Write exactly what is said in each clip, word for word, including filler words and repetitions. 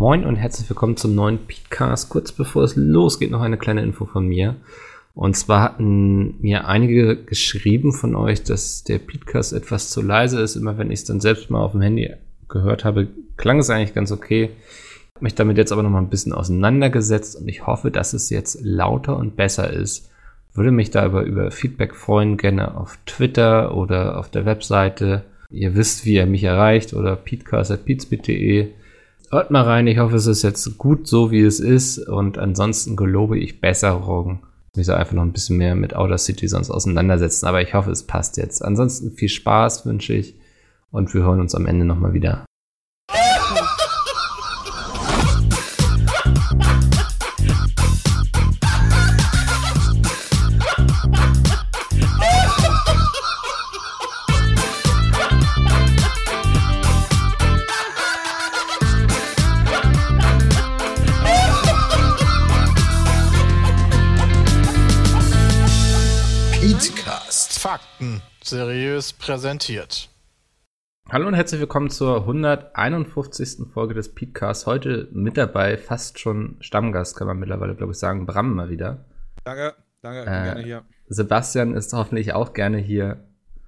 Moin und herzlich willkommen zum neuen PietCast. Kurz bevor es losgeht, noch eine kleine Info von mir. Und zwar hatten mir einige geschrieben von euch, dass der PietCast etwas zu leise ist. Immer wenn ich es dann selbst mal auf dem Handy gehört habe, klang es eigentlich ganz okay. Ich habe mich damit jetzt aber noch mal ein bisschen auseinandergesetzt und ich hoffe, dass es jetzt lauter und besser ist. Würde mich da aber über Feedback freuen, gerne auf Twitter oder auf der Webseite. Ihr wisst, wie ihr mich erreicht, oder pietcast punkt pietz punkt de. Hört mal rein, ich hoffe, es ist jetzt gut so, wie es ist, und ansonsten gelobe ich Besserung. Ich soll einfach noch ein bisschen mehr mit Outer City sonst auseinandersetzen, aber ich hoffe, es passt jetzt. Ansonsten viel Spaß wünsche ich und wir hören uns am Ende nochmal wieder. Fakten seriös präsentiert. Hallo und herzlich willkommen zur hunderteinundfünfzigsten Folge des PietCast. Heute mit dabei, fast schon Stammgast, kann man mittlerweile, glaube ich, sagen, Bram mal wieder. Danke, danke, ich bin äh, gerne hier. Sebastian ist hoffentlich auch gerne hier.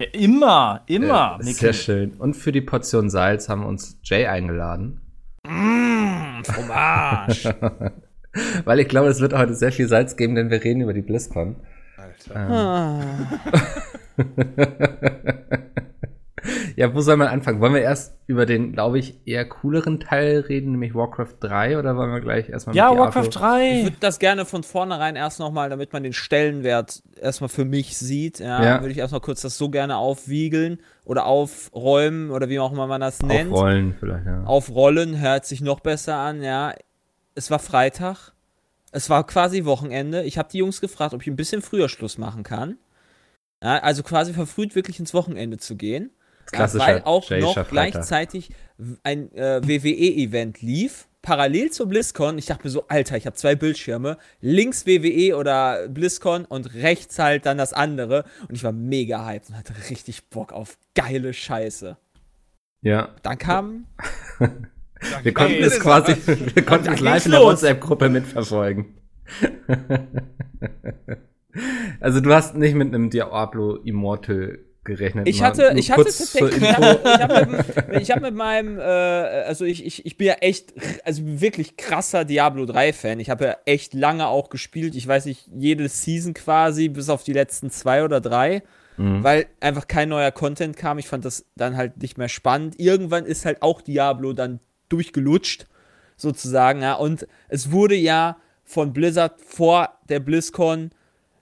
Ja, immer, immer. Äh, sehr schön. Und für die Portion Salz haben wir uns Jay eingeladen. Mmh, Fromage. Weil ich glaube, es wird heute sehr viel Salz geben, denn wir reden über die BlizzCon. Alter. Ähm. Ah. Ja, wo soll man anfangen? Wollen wir erst über den, glaube ich, eher cooleren Teil reden, nämlich Warcraft drei, oder wollen wir gleich erstmal ja, mit Ja, Warcraft drei! Ich würde das gerne von vornherein erst nochmal, damit man den Stellenwert erstmal für mich sieht, ja, ja. würde ich erstmal kurz das so gerne aufwiegeln oder aufräumen oder wie auch immer man das nennt. Aufrollen vielleicht, ja. Aufrollen hört sich noch besser an, ja. Es war Freitag. Es war quasi Wochenende. Ich habe die Jungs gefragt, ob ich ein bisschen früher Schluss machen kann. Ja, also quasi verfrüht wirklich ins Wochenende zu gehen. Ja, weil auch noch Freitag. Gleichzeitig ein äh, W W E-Event lief, parallel zur BlizzCon. Ich dachte mir so, Alter, ich habe zwei Bildschirme. Links W W E oder BlizzCon und rechts halt dann das andere. Und ich war mega hyped und hatte richtig Bock auf geile Scheiße. Ja. Dann kam... Wir konnten hey, es quasi, wir konnten es live in der WhatsApp-Gruppe mitverfolgen. Also du hast nicht mit einem Diablo Immortal gerechnet. Ich hatte, ich hatte tatsächlich, ich habe mit, hab mit meinem, äh, also ich, ich, ich bin ja echt, also wirklich krasser Diablo drei Fan. Ich habe ja echt lange auch gespielt. Ich weiß nicht, jede Season quasi, bis auf die letzten zwei oder drei. Mhm. Weil einfach kein neuer Content kam. Ich fand das dann halt nicht mehr spannend. Irgendwann ist halt auch Diablo dann durchgelutscht, sozusagen, ja, und es wurde ja von Blizzard vor der BlizzCon,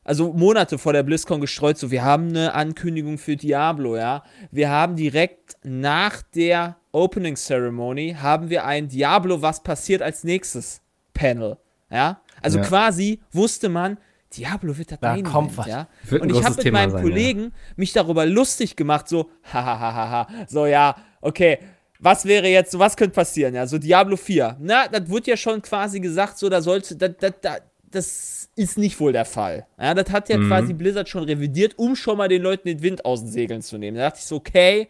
also Monate vor der BlizzCon gestreut, so, wir haben eine Ankündigung für Diablo, ja, wir haben direkt nach der Opening Ceremony, haben wir ein Diablo, was passiert als nächstes Panel, ja, also ja. Quasi wusste man, Diablo wird das da Main Event, was. Ja. Wird und ich habe mit meinem sein, Kollegen ja. mich darüber lustig gemacht, so, hahaha, so, ja, okay, was wäre jetzt, so was könnte passieren, ja, so Diablo vier, na, das wird ja schon quasi gesagt, so, da sollte, da, da, da, das ist nicht wohl der Fall, ja, das hat ja mhm. quasi Blizzard schon revidiert, um schon mal den Leuten den Wind aus den Segeln zu nehmen, da dachte ich so, okay,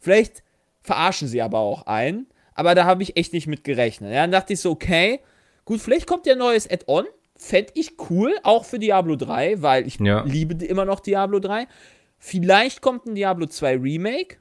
vielleicht verarschen sie aber auch einen, aber da habe ich echt nicht mit gerechnet, ja, dann dachte ich so, okay, gut, vielleicht kommt ja ein neues Add-on, fände ich cool, auch für Diablo drei, weil ich ja. liebe immer noch Diablo drei, vielleicht kommt ein Diablo zwei Remake,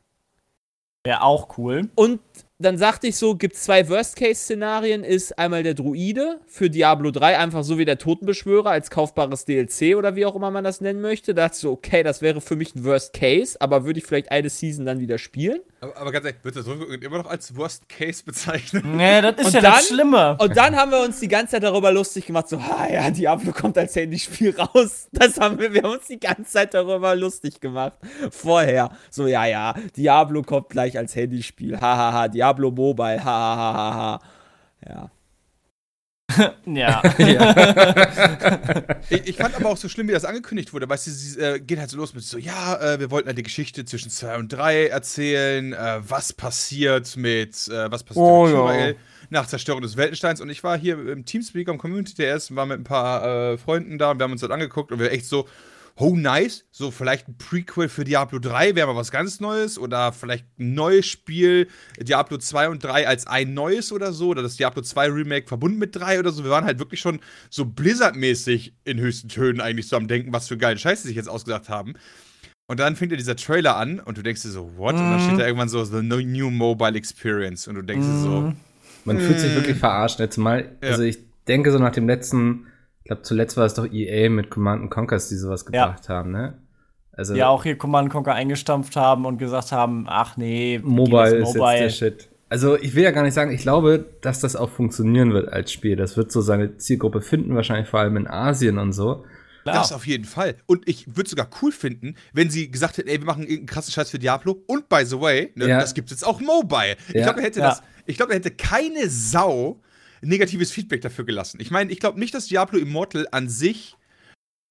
wäre auch cool. Und dann sagte ich so, gibt es zwei Worst-Case-Szenarien, ist einmal der Druide für Diablo drei, einfach so wie der Totenbeschwörer als kaufbares D L C oder wie auch immer man das nennen möchte. Da dachte ich so, okay, das wäre für mich ein Worst-Case, aber würde ich vielleicht eine Season dann wieder spielen. Aber, aber ganz ehrlich, wird das immer noch als Worst-Case bezeichnet? Nee, das ist und ja dann, das Schlimme. Und dann haben wir uns die ganze Zeit darüber lustig gemacht, so, ha ja, Diablo kommt als Handyspiel raus. Das haben wir, wir haben uns die ganze Zeit darüber lustig gemacht. Vorher, so, ja, ja, Diablo kommt gleich als Handyspiel, hahaha, ha, ha, Diablo. Diablo Mobile, hahaha. Ja. Ja. ich, ich fand aber auch so schlimm, wie das angekündigt wurde, weißt du, sie äh, geht halt so los mit so, ja, äh, wir wollten halt die Geschichte zwischen zwei und drei erzählen, äh, was passiert mit, äh, was passiert oh, mit Israel ja. nach Zerstörung des Weltensteins, und ich war hier im Teamspeak am Community T S und war mit ein paar äh, Freunden da und wir haben uns das halt angeguckt und wir echt so, oh nice, so vielleicht ein Prequel für Diablo drei wäre mal was ganz Neues, oder vielleicht ein neues Spiel, Diablo zwei und drei als ein neues oder so, oder das Diablo zwei Remake verbunden mit drei oder so. Wir waren halt wirklich schon so Blizzard-mäßig in höchsten Tönen eigentlich so am Denken, was für geilen Scheiß sie sich jetzt ausgedacht haben. Und dann fängt ja dieser Trailer an und du denkst dir so, what? Mhm. Und dann steht da irgendwann so, the new mobile experience, und du denkst mhm. dir so, man mhm. fühlt sich wirklich verarscht. Jetzt mal, ja. also ich denke so nach dem letzten, ich glaube zuletzt war es doch E A mit Command and Conquers, die sowas gebracht ja. haben, ne? Also ja, auch hier Command and Conquer eingestampft haben und gesagt haben, ach nee, Mobile ist Mobile. Jetzt der Shit. Also ich will ja gar nicht sagen, ich glaube, dass das auch funktionieren wird als Spiel. Das wird so seine Zielgruppe finden, wahrscheinlich vor allem in Asien und so. Klar. Das auf jeden Fall. Und ich würde es sogar cool finden, wenn sie gesagt hätten, ey, wir machen irgendeinen krassen Scheiß für Diablo. Und by the way, ne, ja. das gibt's jetzt auch mobile. Ja. Ich glaube, er hätte ja. das, ich glaube, er hätte keine Sau negatives Feedback dafür gelassen. Ich meine, ich glaube nicht, dass Diablo Immortal an sich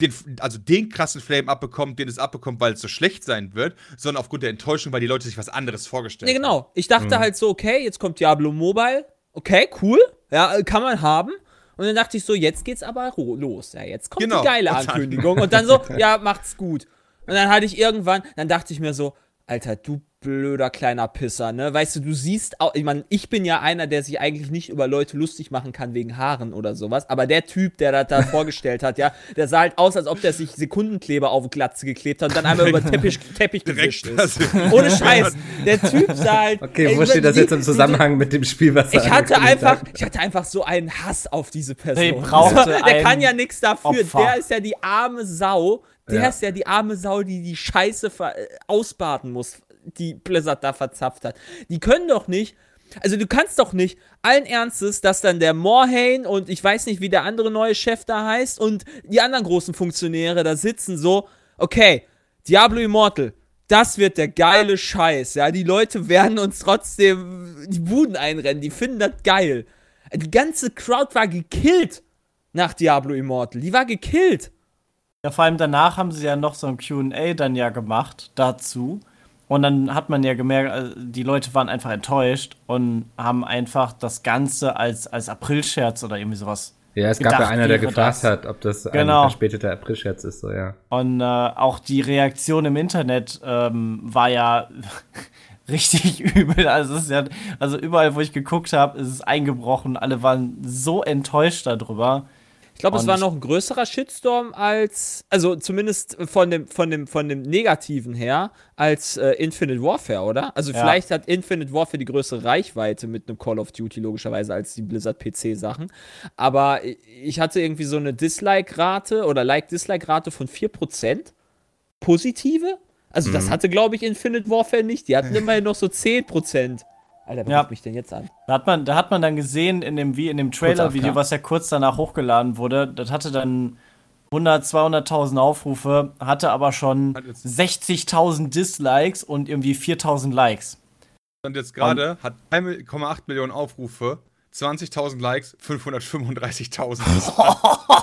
den, also den krassen Flame abbekommt, den es abbekommt, weil es so schlecht sein wird, sondern aufgrund der Enttäuschung, weil die Leute sich was anderes vorgestellt haben. Ja, genau. Haben. Ich dachte mhm. halt so, okay, jetzt kommt Diablo Mobile. Okay, cool. Ja, kann man haben. Und dann dachte ich so, jetzt geht's aber los. Ja, jetzt kommt genau. die geile Ankündigung. Und dann so, ja, macht's gut. Und dann hatte ich irgendwann, dann dachte ich mir so, Alter, du blöder kleiner Pisser, ne? Weißt du, du siehst auch, ich meine, ich bin ja einer, der sich eigentlich nicht über Leute lustig machen kann wegen Haaren oder sowas, aber der Typ, der das da vorgestellt hat, ja, der sah halt aus, als ob der sich Sekundenkleber auf Glatze geklebt hat und dann einmal über Teppich, Teppich gewischt ist. Ohne Scheiß. Der Typ sah halt... Okay, wo steht das jetzt im Zusammenhang mit dem Spiel, was er ich hatte einfach, ich hatte einfach so einen Hass auf diese Person. Der brauchte der kann ja nichts dafür. Opfer. Der ist ja die arme Sau. Der ja. ist ja die arme Sau, die die Scheiße ver- ausbaden muss, die Blizzard da verzapft hat. Die können doch nicht, also du kannst doch nicht allen Ernstes, dass dann der Morhaime und ich weiß nicht, wie der andere neue Chef da heißt und die anderen großen Funktionäre da sitzen so, okay, Diablo Immortal, das wird der geile Scheiß, ja, die Leute werden uns trotzdem die Buden einrennen, die finden das geil. Die ganze Crowd war gekillt nach Diablo Immortal, die war gekillt. Ja, vor allem danach haben sie ja noch so ein Q und A dann ja gemacht dazu. Und dann hat man ja gemerkt, die Leute waren einfach enttäuscht und haben einfach das Ganze als, als April-Scherz oder irgendwie sowas Ja, es gedacht, gab ja einer, der gefragt das. hat, ob das genau. ein verspäteter April-Scherz ist, so, ja. Und äh, auch die Reaktion im Internet ähm, war ja richtig übel. Also, es ist ja, also überall, wo ich geguckt habe, ist es eingebrochen. Alle waren so enttäuscht darüber. Ich glaube, es war noch ein größerer Shitstorm als, also zumindest von dem, von dem, von dem Negativen her, als äh, Infinite Warfare, oder? Also ja. vielleicht hat Infinite Warfare die größere Reichweite mit einem Call of Duty logischerweise als die Blizzard-P C-Sachen. Aber ich hatte irgendwie so eine Dislike-Rate oder Like-Dislike-Rate von vier Prozent positive. Also mhm. das hatte, glaube ich, Infinite Warfare nicht. Die hatten immerhin noch so zehn Prozent. Alter, was ja. ruft mich denn jetzt an? Da hat man, da hat man dann gesehen, in dem, wie in dem Trailer-Video, was ja kurz danach hochgeladen wurde, das hatte dann hundert, zweihunderttausend Aufrufe, hatte aber schon sechzigtausend Dislikes und irgendwie viertausend Likes. Und jetzt gerade hat eins Komma acht Millionen Aufrufe, zwanzigtausend Likes, fünfhundertfünfunddreißigtausend.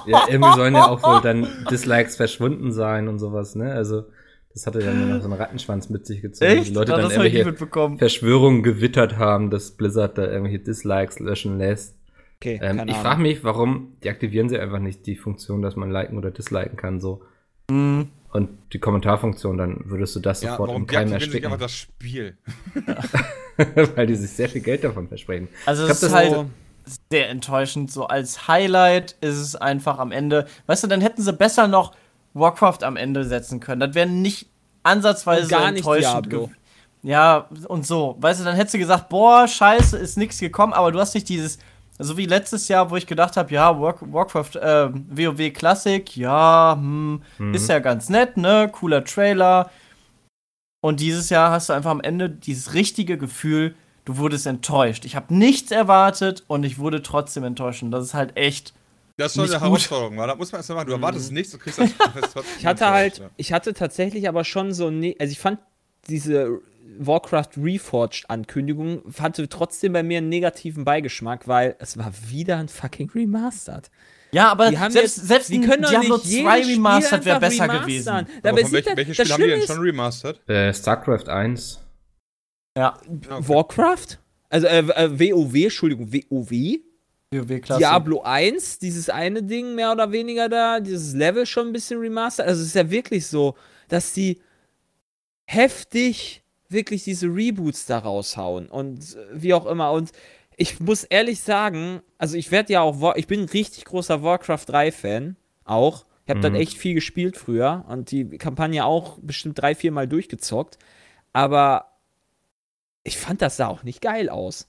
Ja, irgendwie sollen ja auch wohl dann Dislikes verschwunden sein und sowas, ne? Also... Das hatte dann noch so einen Rattenschwanz mit sich gezogen. Echt? Die Leute ja, dann irgendwelche Verschwörungen gewittert haben, dass Blizzard da irgendwelche Dislikes löschen lässt. Okay, ähm, ich frage mich, warum deaktivieren sie einfach nicht die Funktion, dass man liken oder disliken kann, so. Mhm. Und die Kommentarfunktion, dann würdest du das ja, sofort im Keim ersticken. Warum deaktivieren sie einfach das Spiel? Weil die sich sehr viel Geld davon versprechen. Also ich glaub, das ist halt... So sehr enttäuschend. So als Highlight ist es einfach am Ende, weißt du, dann hätten sie besser noch Warcraft am Ende setzen können. Das wäre nicht ansatzweise gar nicht enttäuschend. Diablo. Ja, und so. Weißt du, dann hättest du gesagt, boah, scheiße, ist nichts gekommen, aber du hast nicht dieses, so wie letztes Jahr, wo ich gedacht habe, ja, War- Warcraft, äh, WoW Classic, ja, hm, mhm. ist ja ganz nett, ne, cooler Trailer. Und dieses Jahr hast du einfach am Ende dieses richtige Gefühl, du wurdest enttäuscht. Ich habe nichts erwartet und ich wurde trotzdem enttäuscht. Und das ist halt echt... Das ist schon eine Herausforderung, weil da muss man erstmal machen. Du erwartest mhm. nichts, du kriegst das trotzdem. Ich hatte halt, ja. ich hatte tatsächlich aber schon so, ne- also ich fand diese Warcraft Reforged-Ankündigung hatte trotzdem bei mir einen negativen Beigeschmack, weil es war wieder ein fucking Remastered. Ja, aber die haben selbst, jetzt, selbst die können doch nicht Diablo zwei Remastered wäre besser remastern. gewesen. Aber welche, welche Spiele haben die denn schon remastered? Äh, Starcraft eins. Ja. Okay. Warcraft? Also äh, äh, WoW, Entschuldigung, WoW? WoW-Klasse. Diablo eins, dieses eine Ding mehr oder weniger da, dieses Level schon ein bisschen remastert. Also es ist ja wirklich so, dass die heftig wirklich diese Reboots da raushauen und wie auch immer. Und ich muss ehrlich sagen, also ich werde ja auch, ich bin ein richtig großer Warcraft drei Fan, auch. Ich habe mhm. dann echt viel gespielt früher und die Kampagne auch bestimmt drei, vier Mal durchgezockt. Aber ich fand, das sah auch nicht geil aus.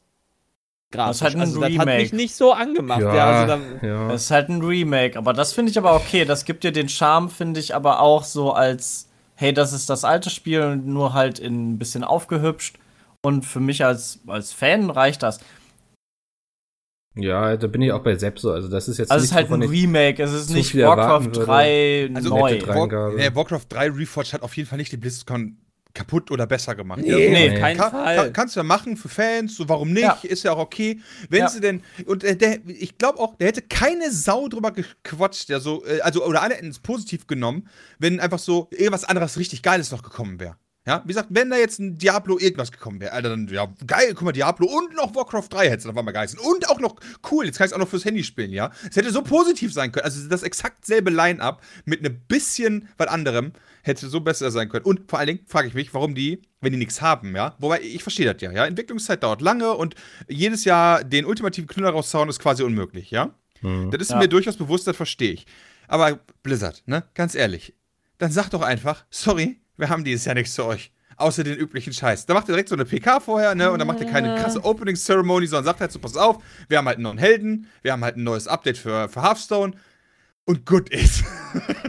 Das ist halt ein also, Remake. Das hat mich nicht so angemacht. Ja, ja, also dann, ja. Das ist halt ein Remake. Aber das finde ich aber okay. Das gibt dir den Charme, finde ich, aber auch so als, hey, das ist das alte Spiel, nur halt in ein bisschen aufgehübscht. Und für mich als, als Fan reicht das. Ja, da bin ich auch bei Sepp so. Also, das ist jetzt also nicht, es ist halt ein Remake. Es ist nicht Warcraft drei also neu. War- Warcraft drei Reforged hat auf jeden Fall nicht die BlizzCon kaputt oder besser gemacht. Nee, nee, nee. Kein Ka- Fall. Ka- kannst du ja machen für Fans, so warum nicht, ja. Ist ja auch okay. Wenn ja. sie denn, und äh, der, ich glaube auch, der hätte keine Sau drüber gequatscht, der so, äh, also, oder alle hätten es positiv genommen, wenn einfach so irgendwas anderes richtig Geiles noch gekommen wäre. Ja, wie gesagt, wenn da jetzt ein Diablo irgendwas gekommen wäre, Alter, dann, ja, geil, guck mal, Diablo und noch Warcraft drei hätte es auf einmal geheißen. Und auch noch, cool, jetzt kann ich es auch noch fürs Handy spielen, ja. Es hätte so positiv sein können. Also das exakt selbe Line-Up mit ein bisschen was anderem hätte so besser sein können. Und vor allen Dingen frage ich mich, warum die, wenn die nichts haben, ja. Wobei, ich verstehe das ja, ja. Entwicklungszeit dauert lange und jedes Jahr den ultimativen Knüller rauszuhauen ist quasi unmöglich, ja. Mhm. Das ist ja. mir durchaus bewusst, das verstehe ich. Aber Blizzard, ne, ganz ehrlich, dann sag doch einfach, sorry, wir haben dieses Jahr nichts für euch. Außer den üblichen Scheiß. Da macht ihr direkt so eine P K vorher, ne? Und dann macht ihr keine krasse Opening-Ceremony, sondern sagt halt so, pass auf, wir haben halt einen neuen Helden, wir haben halt ein neues Update für, für Hearthstone und gut ist.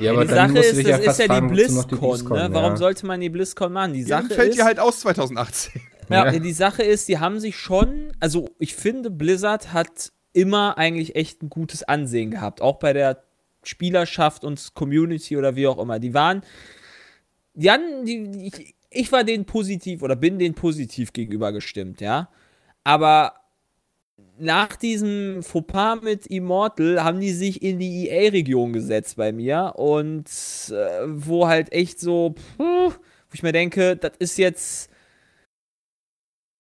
Ja, aber die dann Sache ist, das ja ist ja fragen, die BlizzCon, ne? Ja. Warum sollte man die BlizzCon machen? Die Sache ja, fällt ist, ihr halt aus zwanzig achtzehn. Ja. Die Sache ist, die haben sich schon, also ich finde, Blizzard hat immer eigentlich echt ein gutes Ansehen gehabt. Auch bei der Spielerschaft und Community oder wie auch immer. Die waren Jan, die, die, ich, ich war denen positiv oder bin denen positiv gegenüber gestimmt, ja. Aber nach diesem Fauxpas mit Immortal haben die sich in die E A-Region gesetzt bei mir und äh, wo halt echt so, pff, wo ich mir denke, das ist jetzt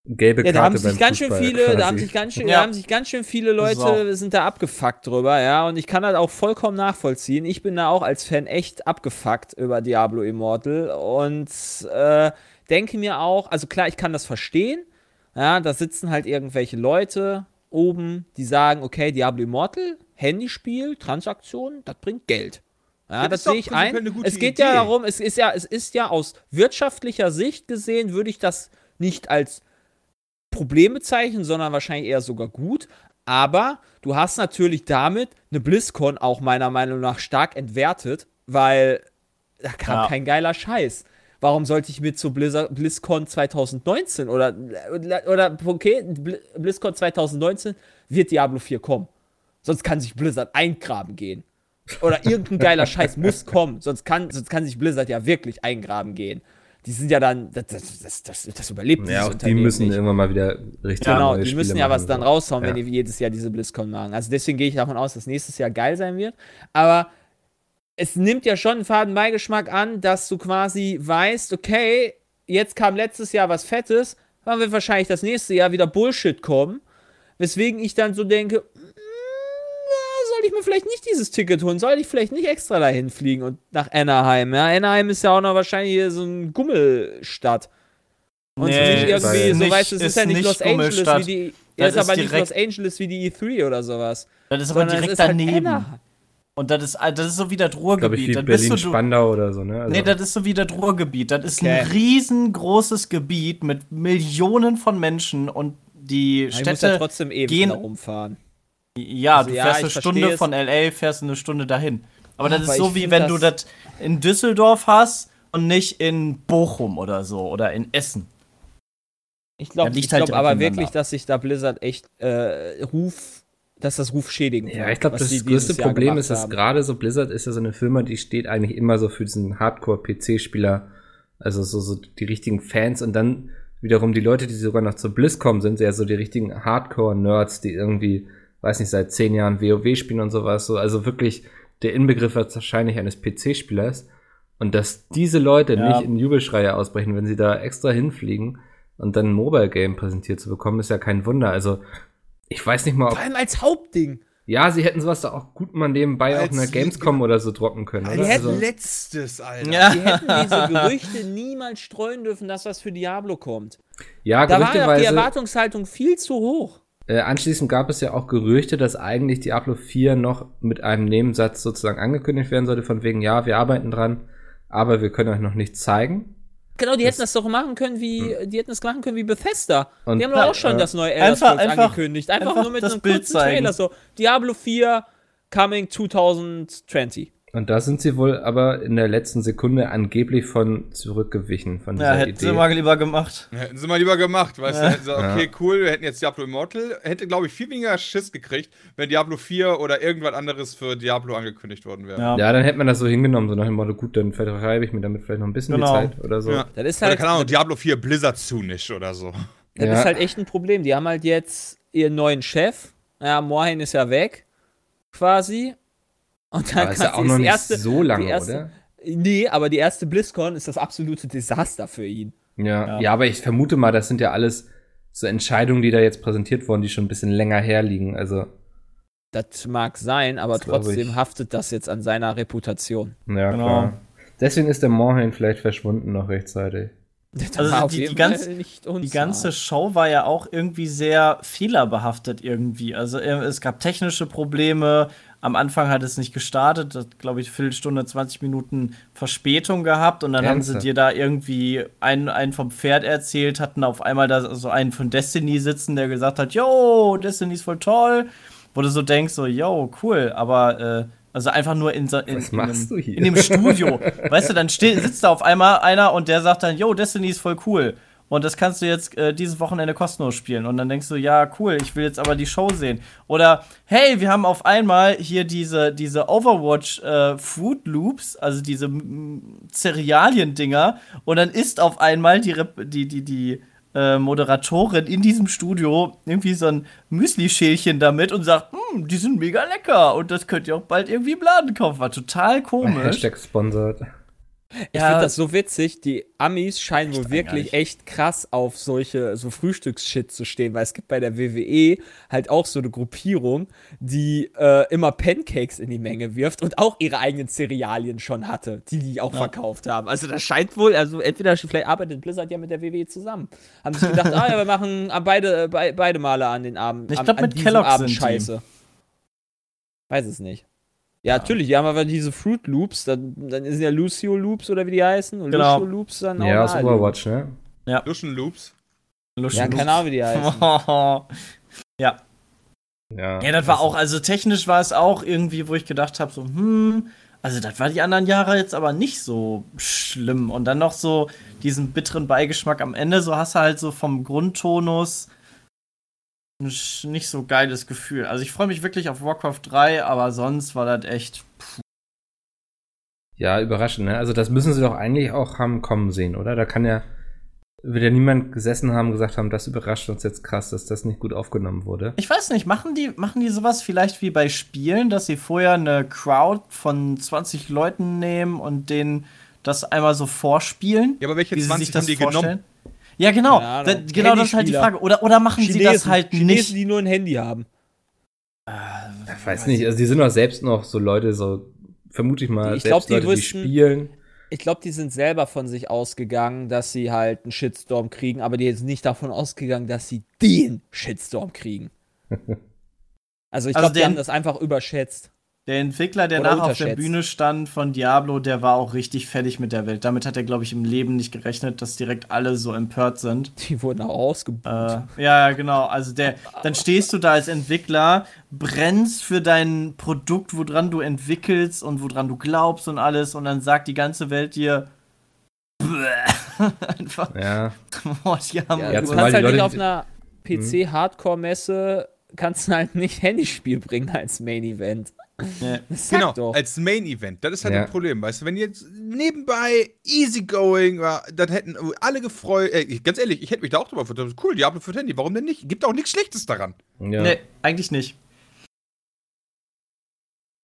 gelbe Karte. Ja, da haben sich ganz schön viele, da haben sich ganz schön, da haben sich ganz schön viele Leute sind da abgefuckt drüber, ja. Und ich kann das auch vollkommen nachvollziehen. Ich bin da auch als Fan echt abgefuckt über Diablo Immortal und äh, denke mir auch, also klar, ich kann das verstehen. Ja, da sitzen halt irgendwelche Leute oben, die sagen, okay, Diablo Immortal, Handyspiel, Transaktionen, das bringt Geld. Ja, ja, das, das sehe ich ein. Es geht Idee. ja darum, es ist ja, es ist ja aus wirtschaftlicher Sicht gesehen, würde ich das nicht als Problem bezeichnen, sondern wahrscheinlich eher sogar gut, aber du hast natürlich damit eine BlizzCon auch meiner Meinung nach stark entwertet, weil da kam ja. kein geiler Scheiß. Warum sollte ich mit zu Blizz- BlizzCon zwanzig neunzehn oder, oder okay, BlizzCon zwanzig neunzehn wird Diablo vier kommen. Sonst kann sich Blizzard eingraben gehen. Oder irgendein geiler Scheiß muss kommen, sonst kann, sonst kann sich Blizzard ja wirklich eingraben gehen. Die sind ja dann, das, das, das, das, das überlebt dieses Unternehmen nicht. Ja, die müssen nicht. Immer mal wieder richtig ja, genau, neue die Spiele müssen ja was dann raushauen, ja. wenn die jedes Jahr diese BlizzCon machen. Also deswegen gehe ich davon aus, dass nächstes Jahr geil sein wird. Aber es nimmt ja schon einen Fadenbeigeschmack an, dass du quasi weißt, okay, jetzt kam letztes Jahr was Fettes, dann wird wahrscheinlich das nächste Jahr wieder Bullshit kommen. Weswegen ich dann so denke, soll ich mir vielleicht nicht dieses Ticket holen? Soll ich vielleicht nicht extra dahin fliegen und nach Anaheim? Ja, Anaheim ist ja auch noch wahrscheinlich hier so eine Gummelstadt. Und nee, nicht irgendwie, so nicht, weißt du, es ist, ist ja nicht Los Angeles wie die. Das ist aber nicht Los Angeles wie die E drei oder sowas. Das ist aber direkt ist daneben. Halt und das ist, das ist so wie das Ruhrgebiet. Glaube ich, wie Berlin, Spandau oder so, ne? Also nee, das ist so wie das Ruhrgebiet. Das ist okay. Ein riesengroßes Gebiet mit Millionen von Menschen und die Städte. Ich muss ja trotzdem eben gehen, rumfahren. Ja, also, du fährst ja, eine Stunde es. von L A, fährst eine Stunde dahin. Aber das Ach, ist so, wie wenn das du das in Düsseldorf hast und nicht in Bochum oder so oder in Essen. Ich glaube ja, halt glaub aber wirklich, dass sich da Blizzard echt äh, Ruf, dass das Ruf schädigen kann. Ja, ich glaube, das größte Jahr Problem ist, dass gerade so Blizzard ist ja so eine Firma, die steht eigentlich immer so für diesen Hardcore-P C-Spieler, also so, so die richtigen Fans und dann wiederum die Leute, die sogar noch zur BlizzCon sind, sind ja so die richtigen Hardcore-Nerds, die irgendwie weiß nicht, seit zehn Jahren WoW spielen und sowas, so, also wirklich der Inbegriff wahrscheinlich eines P C-Spielers und dass diese Leute ja. nicht in Jubelschreie ausbrechen, wenn sie da extra hinfliegen und dann ein Mobile-Game präsentiert zu bekommen, ist ja kein Wunder, also Ich weiß nicht mal, ob... Vor allem als Hauptding. Ja, sie hätten sowas da auch gut mal nebenbei auf einer Gamescom oder so droppen können, oder? Die hätten also letztes, Alter. Ja. Die hätten diese Gerüchte niemals streuen dürfen, dass was für Diablo kommt. Ja, da gerüchteweise... Da war die Erwartungshaltung viel zu hoch. Äh, anschließend gab es ja auch Gerüchte, dass eigentlich Diablo vier noch mit einem Nebensatz sozusagen angekündigt werden sollte, von wegen, ja, wir arbeiten dran, aber wir können euch noch nichts zeigen. Genau, die das hätten das doch machen können wie, hm. die hätten das machen können wie Bethesda. Und die haben doch auch schon äh, das neue Elder Scrolls angekündigt. Einfach, einfach nur mit einem Bild kurzen zeigen. Trailer, so Diablo vier coming zwanzig zwanzig. Und da sind sie wohl aber in der letzten Sekunde angeblich von zurückgewichen, von dieser ja, hätten Idee. hätten sie mal lieber gemacht. Hätten sie mal lieber gemacht, weißt ja. du. So, okay, ja. cool, wir hätten jetzt Diablo Immortal. Hätte, glaube ich, viel weniger Schiss gekriegt, wenn Diablo vier oder irgendwas anderes für Diablo angekündigt worden wäre. Ja, ja, dann hätte man das so hingenommen, so nach dem Motto, gut, dann vertreibe ich mir damit vielleicht noch ein bisschen genau. die Zeit oder so. Ja. Das ist halt, oder keine Ahnung, Diablo vier Blizzard zu nicht oder so. Das ja. ist halt echt ein Problem. Die haben halt jetzt ihren neuen Chef. Ja, Morhen ist ja weg, quasi. Und dann aber ist ja auch noch nicht erste, so lange, erste, oder? Nee, aber die erste BlizzCon ist das absolute Desaster für ihn. Ja. ja, ja, aber ich vermute mal, das sind ja alles so Entscheidungen, die da jetzt präsentiert wurden, die schon ein bisschen länger herliegen. Also, das mag sein, aber trotzdem haftet das jetzt an seiner Reputation. Ja, genau. Klar. Deswegen ist der Morhen vielleicht verschwunden noch rechtzeitig. Also die, die, ganz, die ganze Show war ja auch irgendwie sehr fehlerbehaftet irgendwie. Also es gab technische Probleme. Am Anfang hat es nicht gestartet. Das hat, glaube ich, eine Viertelstunde, zwanzig Minuten Verspätung gehabt. Und dann Ernsthaft? haben sie dir da irgendwie einen, einen vom Pferd erzählt, hatten auf einmal da so einen von Destiny sitzen, der gesagt hat, yo, Destiny ist voll toll. Wo du so denkst, so, yo, cool, aber äh, also einfach nur in, in, in, einem, in dem Studio. Weißt du, dann steht, sitzt da auf einmal einer und der sagt dann, yo, Destiny ist voll cool. Und das kannst du jetzt äh, dieses Wochenende kostenlos spielen. Und dann denkst du, ja, cool, ich will jetzt aber die Show sehen. Oder, hey, wir haben auf einmal hier diese, diese Overwatch äh, Food Loops, also diese Cerealien-Dinger. Und dann ist auf einmal die, die, die, die äh, Moderatorin in diesem Studio irgendwie so ein Müsli-Schälchen damit und sagt, die sind mega lecker und das könnt ihr auch bald irgendwie im Laden kaufen. War total komisch. Hashtag sponsored. Ich ja, finde das so witzig. Die Amis scheinen wohl wirklich echt krass auf solche so Frühstücks-Shit zu stehen, weil es gibt bei der W W E halt auch so eine Gruppierung, die äh, immer Pancakes in die Menge wirft und auch ihre eigenen Cerealien schon hatte, die die auch ja. verkauft haben. Also das scheint wohl, also entweder vielleicht arbeitet Blizzard ja mit der W W E zusammen. Haben sich gedacht, ah ja, wir machen beide, be- beide Male an den Abend. Ich glaube mit Kellogg's sind Scheiße. Die. Weiß es nicht. Ja, ja, natürlich, die haben aber diese Fruit Loops, dann, dann sind ja Lucio Loops oder wie die heißen. Und genau. Lucio Loops dann auch. Ja, aus Overwatch, ne? Ja. Lucian Loops. Lucian ja, keine Ahnung, wie die heißen. ja. ja. Ja, das war auch, also technisch war es auch irgendwie, wo ich gedacht habe, so, hm, also das war die anderen Jahre jetzt aber nicht so schlimm. Und dann noch so diesen bitteren Beigeschmack am Ende, so hast du halt so vom Grundtonus nicht so geiles Gefühl. Also ich freue mich wirklich auf Warcraft drei, aber sonst war das echt... Pff. Ja, überraschend, ne? Also das müssen sie doch eigentlich auch haben kommen sehen, oder? Da kann ja... Wird ja niemand gesessen haben, gesagt haben, das überrascht uns jetzt krass, dass das nicht gut aufgenommen wurde. Ich weiß nicht, machen die, machen die sowas vielleicht wie bei Spielen, dass sie vorher eine Crowd von zwanzig Leuten nehmen und denen das einmal so vorspielen? Ja, aber welche zwanzig haben die genommen? Ja, genau. Da, genau, das ist halt die Frage. Oder, oder machen Chinesen, sie das halt nicht? Chinesen, die nur ein Handy haben. Äh, ich weiß nicht. Also die sind doch selbst noch so Leute, so vermute ich mal, ich selbst glaub, die Leute, wüssten, die spielen. Ich glaube, die sind selber von sich ausgegangen, dass sie halt einen Shitstorm kriegen, aber die sind nicht davon ausgegangen, dass sie den Shitstorm kriegen. Also ich glaube, also die haben das einfach überschätzt. Der Entwickler, der nachher auf der Bühne stand von Diablo, der war auch richtig fertig mit der Welt. Damit hat er, glaube ich, im Leben nicht gerechnet, dass direkt alle so empört sind. Die wurden auch ausgebucht. Äh, ja, genau. Also der, dann stehst du da als Entwickler, brennst für dein Produkt, woran du entwickelst und woran du glaubst und alles. Und dann sagt die ganze Welt dir einfach. Ja. Boah, die haben ja, du kannst halt nicht auf einer P C-Hardcore-Messe kannst du halt nicht Handyspiel bringen als Main-Event. Ja. Genau, doch. Als Main-Event, das ist halt ja. ein Problem, weißt du, wenn jetzt nebenbei easygoing war, dann hätten alle gefreut, ey, ganz ehrlich, ich hätte mich da auch drüber gefreut, cool, Diablo für Handy, warum denn nicht? Gibt auch nichts Schlechtes daran. Ja. Nee, eigentlich nicht.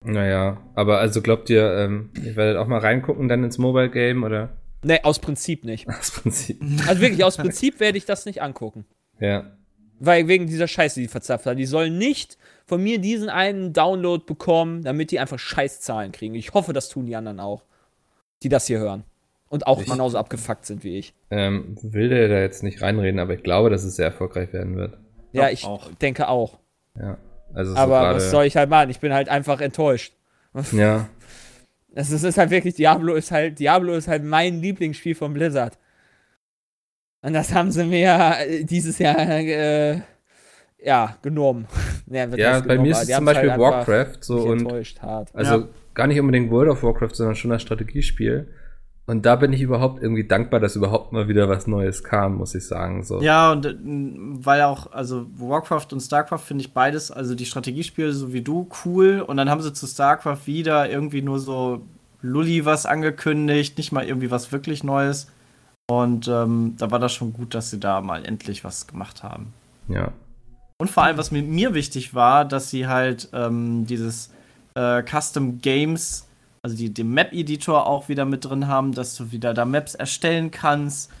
Naja, aber also glaubt ihr, ähm, ich werde auch mal reingucken dann ins Mobile-Game, oder? Nee, aus Prinzip nicht. Aus Prinzip. Also wirklich, aus Prinzip werde ich das nicht angucken. Ja. Weil wegen dieser Scheiße, die verzapft haben. Die sollen nicht von mir diesen einen Download bekommen, damit die einfach Scheißzahlen kriegen. Ich hoffe, das tun die anderen auch, die das hier hören. Und auch ich, genauso abgefuckt sind wie ich. Ähm, will der da jetzt nicht reinreden, aber ich glaube, dass es sehr erfolgreich werden wird. Ja, ich auch. denke auch. Ja, also aber so grade, was soll ich halt machen? Ich bin halt einfach enttäuscht. Ja. Das ist, ist halt wirklich, Diablo ist halt, Diablo ist halt mein Lieblingsspiel von Blizzard. Und das haben sie mir dieses Jahr äh, ja, genommen. ja, ja bei genommen, mir ist es zum Beispiel halt Warcraft so und hart. Also ja. gar nicht unbedingt World of Warcraft, sondern schon das Strategiespiel. Und da bin ich überhaupt irgendwie dankbar, dass überhaupt mal wieder was Neues kam, muss ich sagen. So. Ja, und weil auch, also Warcraft und Starcraft finde ich beides, also die Strategiespiele so wie du, cool. Und dann haben sie zu Starcraft wieder irgendwie nur so Lulli was angekündigt, nicht mal irgendwie was wirklich Neues. Und ähm, da war das schon gut, dass sie da mal endlich was gemacht haben. Ja. Und vor allem, was mit mir wichtig war, dass sie halt ähm, dieses äh, Custom Games, also die, den Map-Editor auch wieder mit drin haben, dass du wieder da Maps erstellen kannst.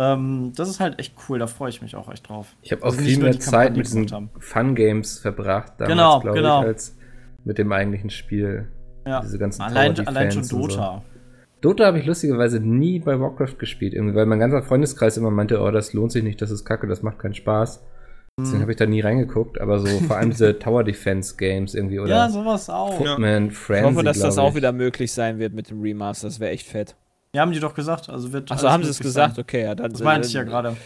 Ähm, das ist halt echt cool, da freue ich mich auch echt drauf. Ich habe auch also viel mehr Zeit mit diesen Fun-Games verbracht damals, genau, glaube genau. ich, als mit dem eigentlichen Spiel. Ja. Diese ganzen allein, allein schon Dota. So. Dota habe ich lustigerweise nie bei Warcraft gespielt, irgendwie, weil mein ganzer Freundeskreis immer meinte, oh, das lohnt sich nicht, das ist kacke, das macht keinen Spaß. Deswegen habe ich da nie reingeguckt, aber so vor allem diese Tower-Defense-Games irgendwie oder ja, sowas auch. Footman, ja. Frenzy, ich hoffe, dass das auch wieder möglich sein wird mit dem Remaster, das wäre echt fett. Ja, haben die doch gesagt. Also wird Achso, haben sie es gesagt? Sein. Okay, ja. Dann, das meinte ich ja gerade.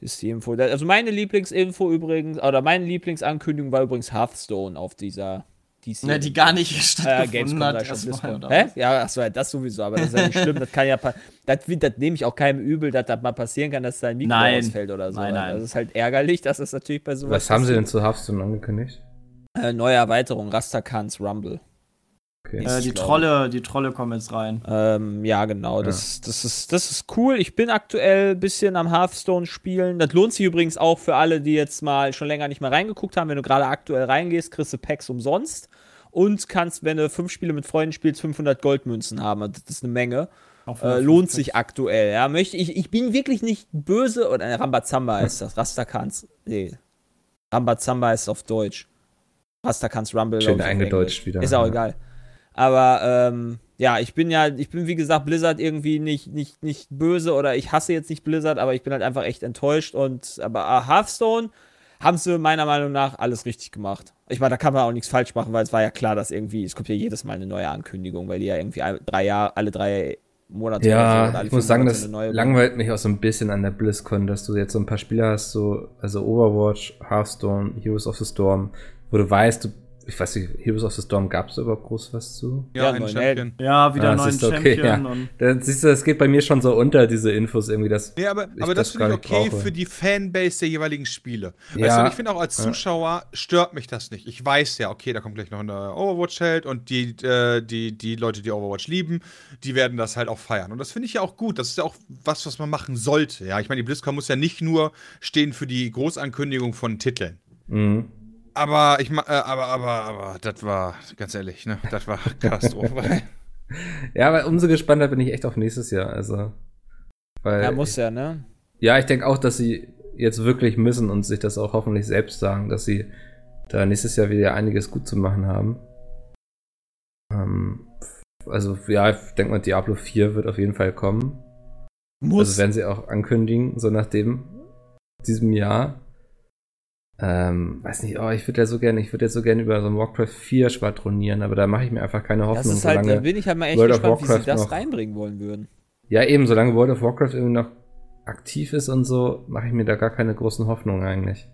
Ist die Info. Also meine Lieblingsinfo übrigens, oder meine Lieblingsankündigung war übrigens Hearthstone auf dieser D C. Ja, die gar nicht stattgefunden äh, hat. Erstmal, oder? Hä? Ja, achso, das sowieso, aber das ist ja nicht schlimm. Das kann ja pa- das, das nehme ich auch keinem übel, dass das mal passieren kann, dass da ein Mikro nein. ausfällt oder so. Nein, nein. Das ist halt ärgerlich, dass das natürlich bei sowas. Was haben sie denn zu Hearthstone angekündigt? Äh, neue Erweiterung, Rastakhan's Rumble. Okay. Äh, die Trolle, die Trolle kommen jetzt rein. Ähm, ja, genau. Das, ja. Das, ist, das ist cool. Ich bin aktuell ein bisschen am Hearthstone spielen. Das lohnt sich übrigens auch für alle, die jetzt mal schon länger nicht mehr reingeguckt haben. Wenn du gerade aktuell reingehst, kriegst du Packs umsonst und kannst, wenn du fünf Spiele mit Freunden spielst, fünfhundert Goldmünzen haben. Das ist eine Menge. Äh, lohnt sich aktuell. Ja, möchte ich, ich bin wirklich nicht böse. Oder äh, Rambazamba ist das. Rastakans. Nee. Rambazamba ist auf Deutsch. Rastakans Rumble. Schön eingedeutscht Englisch. Wieder. Ist auch ja. egal. Aber, ähm, ja, ich bin ja, ich bin wie gesagt Blizzard irgendwie nicht, nicht, nicht böse oder ich hasse jetzt nicht Blizzard, aber ich bin halt einfach echt enttäuscht und, aber Hearthstone haben sie meiner Meinung nach alles richtig gemacht. Ich meine, da kann man auch nichts falsch machen, weil es war ja klar, dass irgendwie, es kommt ja jedes Mal eine neue Ankündigung, weil die ja irgendwie drei Jahre, alle drei Monate. Ja, ich muss sagen, das langweilt mich auch so ein bisschen an der BlizzCon, dass du jetzt so ein paar Spiele hast, so, also Overwatch, Hearthstone, Heroes of the Storm, wo du weißt, du ich weiß nicht, Heroes of the Storm gab es überhaupt groß was zu? Ja, einen Champion. Ja, wieder einen neuen Champion. Okay, ja. Da, siehst du, das geht bei mir schon so unter, diese Infos irgendwie. Dass nee, aber, aber das, das finde ich okay brauche. Für die Fanbase der jeweiligen Spiele. Ja. Weißt du, ich finde auch als Zuschauer stört mich das nicht. Ich weiß ja, okay, da kommt gleich noch eine Overwatch-Held und die, äh, die, die Leute, die Overwatch lieben, die werden das halt auch feiern. Und das finde ich ja auch gut. Das ist ja auch was, was man machen sollte. Ja, ich meine, die BlizzCon muss ja nicht nur stehen für die Großankündigung von Titeln. Mhm. Aber ich aber aber aber das war ganz ehrlich, ne? Das war Katastrophe. Ja, aber umso gespannter bin ich echt auf nächstes Jahr, also weil ja, muss ja, ne? Ja, ich denke auch, dass sie jetzt wirklich müssen und sich das auch hoffentlich selbst sagen, dass sie da nächstes Jahr wieder einiges gut zu machen haben. Ähm, also ja, ich denke mal Diablo vier wird auf jeden Fall kommen. Muss. Also werden sie auch ankündigen, so nach dem diesem Jahr. Ähm, weiß nicht, oh, ich würde ja so gerne, ich würde jetzt so gerne über so ein Warcraft vier schwadronieren, aber da mache ich mir einfach keine Hoffnung. Das ist halt, da bin ich halt mal echt gespannt, wie sie das noch reinbringen wollen würden. Ja, eben, solange World of Warcraft irgendwie noch aktiv ist und so, mache ich mir da gar keine großen Hoffnungen eigentlich.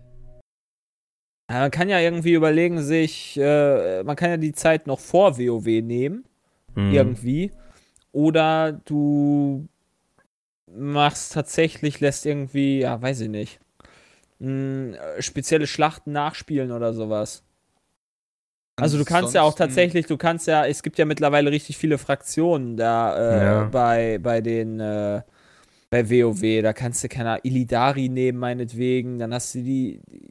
Ja, man kann ja irgendwie überlegen, sich, äh, man kann ja die Zeit noch vor WoW nehmen, hm. irgendwie, oder du machst tatsächlich, lässt irgendwie, ja, weiß ich nicht, spezielle Schlachten nachspielen oder sowas. Also du kannst Ansonsten. ja auch tatsächlich, du kannst ja, es gibt ja mittlerweile richtig viele Fraktionen da äh, ja. bei, bei den äh, bei WoW, da kannst du keine Illidari nehmen meinetwegen, dann hast du die, die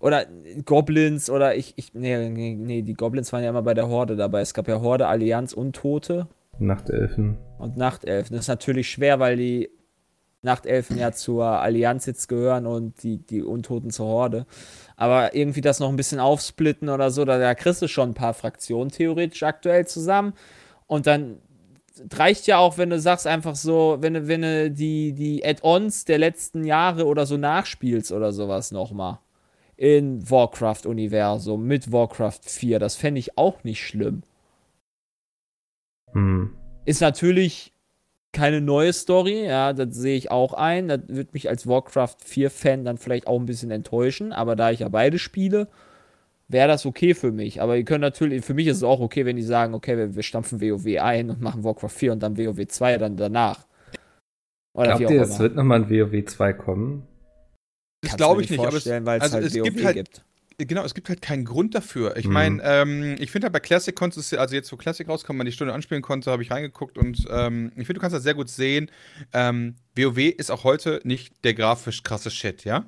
oder Goblins oder ich, ich nee, nee, nee, die Goblins waren ja immer bei der Horde dabei, es gab ja Horde, Allianz und Tote. Nachtelfen. Und Nachtelfen, das ist natürlich schwer, weil die Nachtelfen ja zur Allianz jetzt gehören und die, die Untoten zur Horde. Aber irgendwie das noch ein bisschen aufsplitten oder so, da, da kriegst du schon ein paar Fraktionen theoretisch aktuell zusammen. Und dann reicht ja auch, wenn du sagst einfach so, wenn du, wenn du die, die Add-ons der letzten Jahre oder so nachspielst oder sowas nochmal in Warcraft-Universum mit Warcraft vier. Das fände ich auch nicht schlimm. Hm. Ist natürlich keine neue Story, ja, das sehe ich auch ein. Das würde mich als Warcraft vier Fan dann vielleicht auch ein bisschen enttäuschen, aber da ich ja beide spiele, wäre das okay für mich. Aber ihr könnt natürlich, für mich ist es auch okay, wenn die sagen, okay, wir, wir stampfen WoW ein und machen Warcraft vier und dann WoW zwei dann danach. Oder glaubt ihr, es wird nochmal ein WoW zwei kommen? Das glaube ich nicht, aber es, also halt es WoW gibt halt gibt. Genau, es gibt halt keinen Grund dafür. Ich meine, mhm. ähm, ich finde halt bei Classic konntest du, also jetzt wo Classic rauskam, man die Stunde anspielen konnte, habe ich reingeguckt und ähm, ich finde, du kannst das sehr gut sehen. Ähm, WoW ist auch heute nicht der grafisch krasse Shit, ja?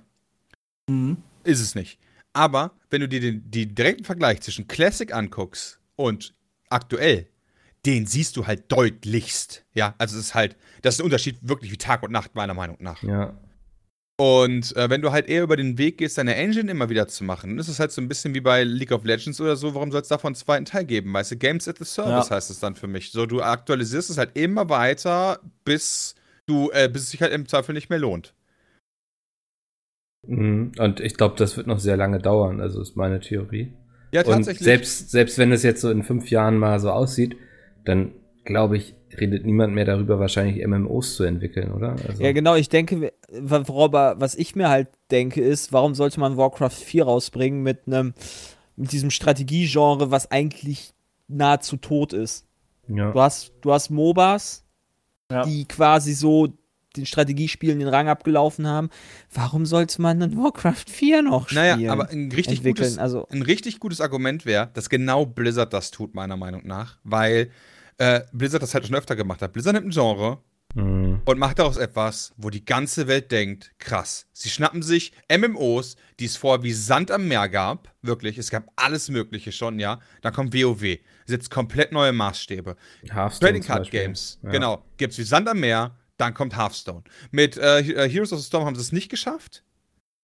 Mhm. Ist es nicht. Aber wenn du dir den, den direkten Vergleich zwischen Classic anguckst und aktuell, den siehst du halt deutlichst, ja? Also es ist halt, das ist ein Unterschied wirklich wie Tag und Nacht, meiner Meinung nach. Ja. Und äh, wenn du halt eher über den Weg gehst, deine Engine immer wieder zu machen, dann ist es halt so ein bisschen wie bei League of Legends oder so, warum soll es davon einen zweiten Teil geben? Weißt du, Games at the Service ja. heißt es dann für mich. So, du aktualisierst es halt immer weiter, bis du, äh, bis es sich halt im Zweifel nicht mehr lohnt. Mhm. Und ich glaube, das wird noch sehr lange dauern, also ist meine Theorie. Ja, tatsächlich. Und selbst, selbst wenn es jetzt so in fünf Jahren mal so aussieht, dann glaube ich, redet niemand mehr darüber, wahrscheinlich M M Os zu entwickeln, oder? Also ja, genau. Ich denke, worüber, was ich mir halt denke, ist, warum sollte man Warcraft vier rausbringen mit einem, mit diesem Strategiegenre, was eigentlich nahezu tot ist? Ja. Du hast, du hast MOBAs, ja. die quasi so den Strategiespielen den Rang abgelaufen haben. Warum sollte man dann Warcraft vier noch spielen? Naja, aber ein richtig, gutes, also. ein richtig gutes Argument wäre, dass genau Blizzard das tut, meiner Meinung nach, weil Äh, Blizzard das halt schon öfter gemacht hat. Blizzard nimmt ein Genre mhm. und macht daraus etwas, wo die ganze Welt denkt, krass. Sie schnappen sich M M Os, die es vorher wie Sand am Meer gab, wirklich, es gab alles Mögliche schon, ja. Dann kommt WoW, setzt komplett neue Maßstäbe. Hearthstone Trading Card Games, ja. genau, gibt's wie Sand am Meer, dann kommt Hearthstone. Mit äh, Heroes of the Storm haben sie es nicht geschafft.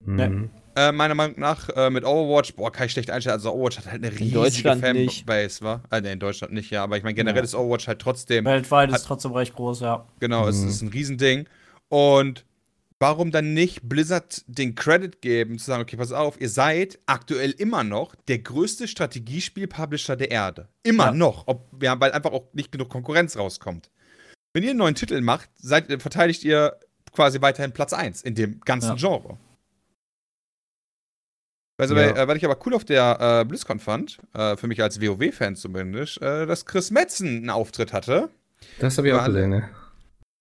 Mhm. Äh, meiner Meinung nach äh, mit Overwatch, boah, kann ich schlecht einstellen. Also Overwatch hat halt eine riesige Fanbase, war. Äh, ne, in Deutschland nicht, ja, aber ich meine generell ja. ist Overwatch halt trotzdem. Weltweit hat, ist trotzdem recht groß, ja. Genau, mhm. es ist ein Riesending. Und warum dann nicht Blizzard den Credit geben, zu sagen, okay, pass auf, ihr seid aktuell immer noch der größte Strategiespiel-Publisher der Erde. Immer ja. noch, ob, ja, weil einfach auch nicht genug Konkurrenz rauskommt. Wenn ihr einen neuen Titel macht, seid, verteidigt ihr quasi weiterhin Platz eins in dem ganzen ja. Genre. Also, ja. weil, weil ich aber cool auf der äh, BlizzCon fand, äh, für mich als WoW-Fan zumindest, äh, dass Chris Metzen einen Auftritt hatte. Das habe ich auch gesehen, ne?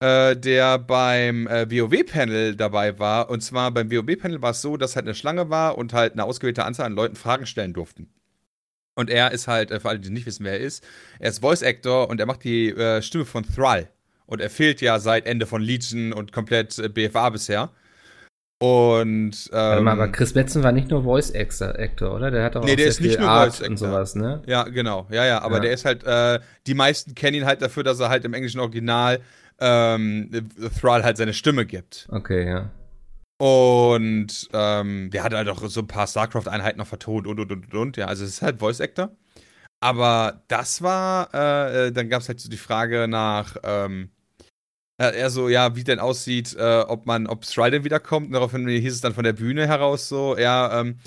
Äh, der beim äh, WoW-Panel dabei war. Und zwar beim WoW-Panel war es so, dass halt eine Schlange war und halt eine ausgewählte Anzahl an Leuten Fragen stellen durften. Und er ist halt, äh, für alle, die nicht wissen, wer er ist, er ist Voice-Actor und er macht die äh, Stimme von Thrall. Und er fehlt ja seit Ende von Legion und komplett äh, B F A bisher. Und, ähm, Warte mal, aber Chris Metzen war nicht nur Voice-Actor, oder? Der hat auch, nee, auch der sehr ist viel nicht nur Art und sowas, ne? Ja, genau. Ja, ja, aber ja. der ist halt, äh, die meisten kennen ihn halt dafür, dass er halt im englischen Original ähm, Thrall halt seine Stimme gibt. Okay, ja. Und ähm, der hat halt auch so ein paar Starcraft-Einheiten noch vertont und, und, und, und. Ja, also es ist halt Voice-Actor. Aber das war, äh, dann gab es halt so die Frage nach, ähm, er so, ja, wie denn aussieht, äh, ob man, ob Thrall denn wiederkommt. Und daraufhin hieß es dann von der Bühne heraus so, ja, ähm,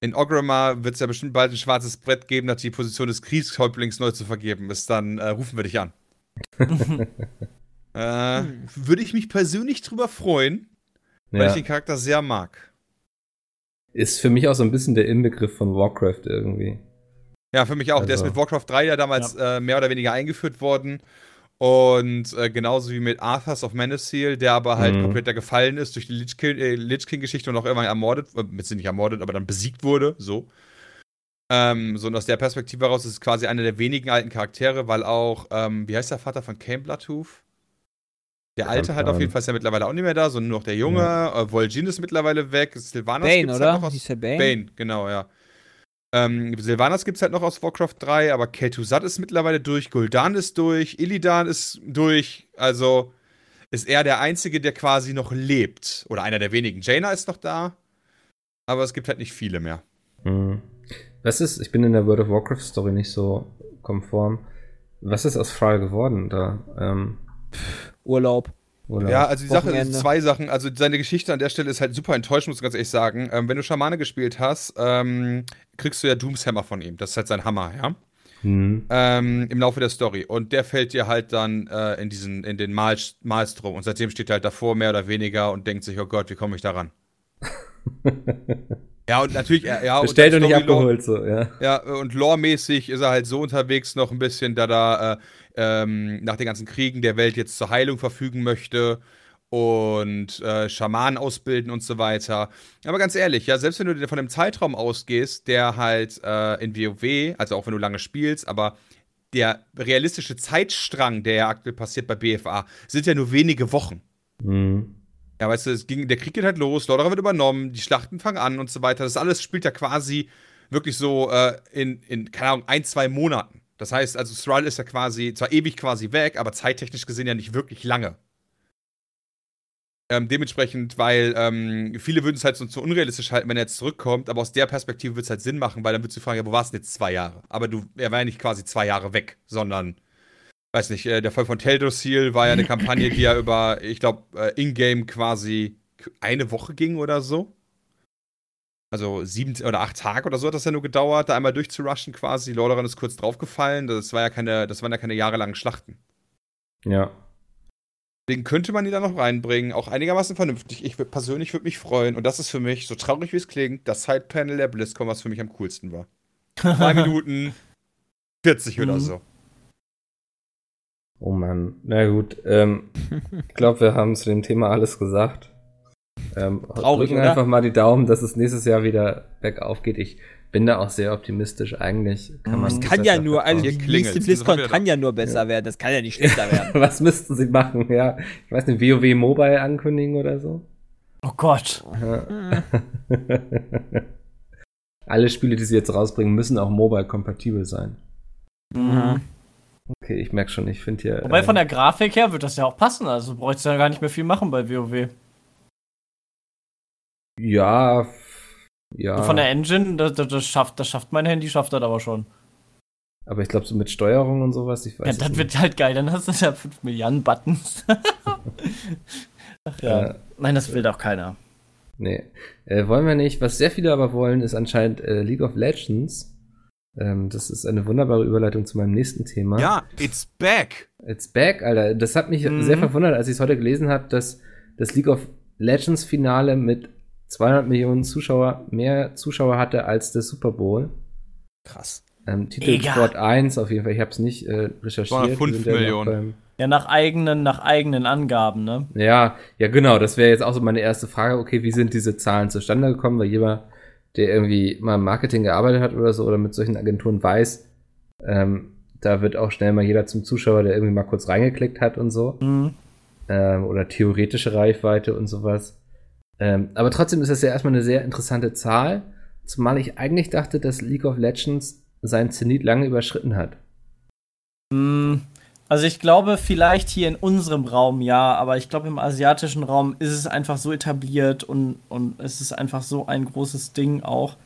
in Orgrimmar wird es ja bestimmt bald ein schwarzes Brett geben, dass die Position des Kriegshäuptlings neu zu vergeben ist. Dann äh, rufen wir dich an. äh, würde ich mich persönlich drüber freuen, weil ja. ich den Charakter sehr mag. Ist für mich auch so ein bisschen der Inbegriff von Warcraft irgendwie. Ja, für mich auch. Also. Der ist mit Warcraft drei ja damals ja. Äh, mehr oder weniger eingeführt worden. Und äh, genauso wie mit Arthas of Manassil, der aber halt mhm. komplett da gefallen ist durch die Lich King, äh, Lich King-Geschichte und auch irgendwann ermordet, äh, nicht ermordet, aber dann besiegt wurde, so. Ähm, so und aus der Perspektive heraus ist es quasi einer der wenigen alten Charaktere, weil auch, ähm, wie heißt der Vater von Cain Bloodhoof? Der Alte halt auf jeden Fall ist ja mittlerweile auch nicht mehr da, sondern nur noch der Junge. Ja. Äh, Vol'jin ist mittlerweile weg, Sylvanas Bane, gibt's oder? Halt noch aus Bane? Bane, genau, ja. Ähm, Sylvanas gibt's halt noch aus Warcraft drei, aber Kel'Thuzad ist mittlerweile durch, Gul'dan ist durch, Illidan ist durch, also ist er der Einzige, der quasi noch lebt. Oder einer der wenigen. Jaina ist noch da, aber es gibt halt nicht viele mehr. Hm. Was ist, ich bin in der World of Warcraft Story nicht so konform. Was ist aus Thrall geworden da? Ähm, Urlaub. Urlaub. Ja, also die Wochenende. Sache ist zwei Sachen. Also seine Geschichte an der Stelle ist halt super enttäuschend, muss ich ganz ehrlich sagen. Ähm, wenn du Schamane gespielt hast, ähm, kriegst du ja Doomshammer von ihm. Das ist halt sein Hammer, ja? Mhm. Ähm, im Laufe der Story. Und der fällt dir halt dann äh, in diesen, in den Mal- Malstrom. Und seitdem steht er halt davor, mehr oder weniger, und denkt sich, oh Gott, wie komme ich da ran? Ja, und natürlich, ja. Bestellt und, und nicht abgeholt, so, ja. Ja, und lore-mäßig ist er halt so unterwegs noch ein bisschen, da da äh, ähm, nach den ganzen Kriegen der Welt jetzt zur Heilung verfügen möchte und äh, Schamanen ausbilden und so weiter. Aber ganz ehrlich, ja, selbst wenn du von dem Zeitraum ausgehst, der halt äh, in WoW, also auch wenn du lange spielst, aber der realistische Zeitstrang, der ja aktuell passiert bei B F A, sind ja nur wenige Wochen. Mhm. Ja, weißt du, es ging, der Krieg geht halt los, Lordaeron wird übernommen, die Schlachten fangen an und so weiter. Das alles spielt ja quasi wirklich so äh, in, in, keine Ahnung, ein, zwei Monaten. Das heißt, also Thrall ist ja quasi, zwar ewig quasi weg, aber zeittechnisch gesehen ja nicht wirklich lange. Ähm, dementsprechend, weil ähm, viele würden es halt so, so unrealistisch halten, wenn er jetzt zurückkommt, aber aus der Perspektive würde es halt Sinn machen, weil dann würdest du fragen, ja, wo warst du denn jetzt zwei Jahre? Aber du, er war ja nicht quasi zwei Jahre weg, sondern... weiß nicht, der Fall von Teldosil war ja eine Kampagne, die ja über, ich glaube, in-game quasi eine Woche ging oder so. Also sieben oder acht Tage oder so hat das ja nur gedauert, da einmal durchzurushen quasi. Lordaeron ist kurz draufgefallen, das war ja keine, das waren ja keine jahrelangen Schlachten. Ja. Den könnte man die da noch reinbringen, auch einigermaßen vernünftig. Ich persönlich würde mich freuen, und das ist für mich, so traurig wie es klingt, das Side-Panel der BlizzCon, was für mich am coolsten war. Zwei Minuten vierzig oder mhm. so. Oh Mann, na gut. Ähm, ich glaube, wir haben zu dem Thema alles gesagt. Ähm, Traurig, oder? Einfach mal die Daumen, dass es nächstes Jahr wieder bergauf geht. Ich bin da auch sehr optimistisch. Eigentlich kann mm, man... Es kann ja nur, also die nächste BlizzCon kann ja nur besser ja. werden. Das kann ja nicht schlechter werden. Was müssten sie machen? Ja, ich weiß nicht, WoW Mobile ankündigen oder so? Oh Gott. Ja. Alle Spiele, die sie jetzt rausbringen, müssen auch mobile-kompatibel sein. Mhm. Okay, ich merke schon, ich finde hier... Wobei äh, von der Grafik her wird das ja auch passen, also du bräuchst ja gar nicht mehr viel machen bei WoW. Ja, ja. Von der Engine, das, das, schafft, das schafft mein Handy, schafft das aber schon. Aber ich glaube so mit Steuerung und sowas, ich weiß ja, nicht. Ja, das wird halt geil, dann hast du ja fünf Milliarden Buttons. Ach ja. ja. Nein, das will doch keiner. Nee, äh, wollen wir nicht. Was sehr viele aber wollen, ist anscheinend äh, League of Legends. Das ist eine wunderbare Überleitung zu meinem nächsten Thema. Ja, it's back. It's back, Alter. Das hat mich mhm. sehr verwundert, als ich es heute gelesen habe, dass das League of Legends Finale mit zweihundert Millionen Zuschauer mehr Zuschauer hatte als der Super Bowl. Krass. Ähm, Titel Sport eins auf jeden Fall. Ich habe es nicht äh, recherchiert. fünf Millionen. Beim, ja, nach eigenen, nach eigenen Angaben, ne? Ja, ja, genau. Das wäre jetzt auch so meine erste Frage. Okay, wie sind diese Zahlen zustande gekommen? Weil jemand, der irgendwie mal im Marketing gearbeitet hat oder so, oder mit solchen Agenturen weiß, ähm, da wird auch schnell mal jeder zum Zuschauer, der irgendwie mal kurz reingeklickt hat und so. Mhm. Ähm, oder theoretische Reichweite und sowas. Ähm, aber trotzdem ist das ja erstmal eine sehr interessante Zahl, zumal ich eigentlich dachte, dass League of Legends seinen Zenit lange überschritten hat. Mhm. Also ich glaube, vielleicht hier in unserem Raum ja, aber ich glaube, im asiatischen Raum ist es einfach so etabliert und, und es ist einfach so ein großes Ding auch.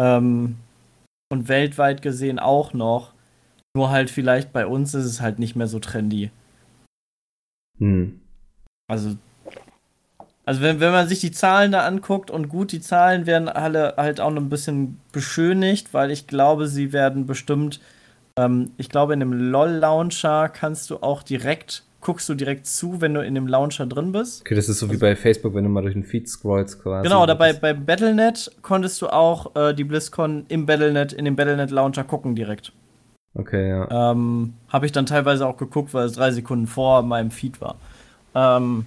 Ähm, und weltweit gesehen auch noch. Nur halt vielleicht bei uns ist es halt nicht mehr so trendy. Hm. Also, also wenn, wenn man sich die Zahlen da anguckt, und gut, die Zahlen werden alle halt auch noch ein bisschen beschönigt, weil ich glaube, sie werden bestimmt... Ich glaube, in dem LOL-Launcher kannst du auch direkt, guckst du direkt zu, wenn du in dem Launcher drin bist. Okay, das ist so also, wie bei Facebook, wenn du mal durch den Feed scrollst quasi. Genau, oder bei, bei Battle dot net konntest du auch äh, die BlizzCon im Battle dot net, in dem Battle dot net-Launcher gucken direkt. Okay, ja. Ähm, habe ich dann teilweise auch geguckt, weil es drei Sekunden vor meinem Feed war. Ähm,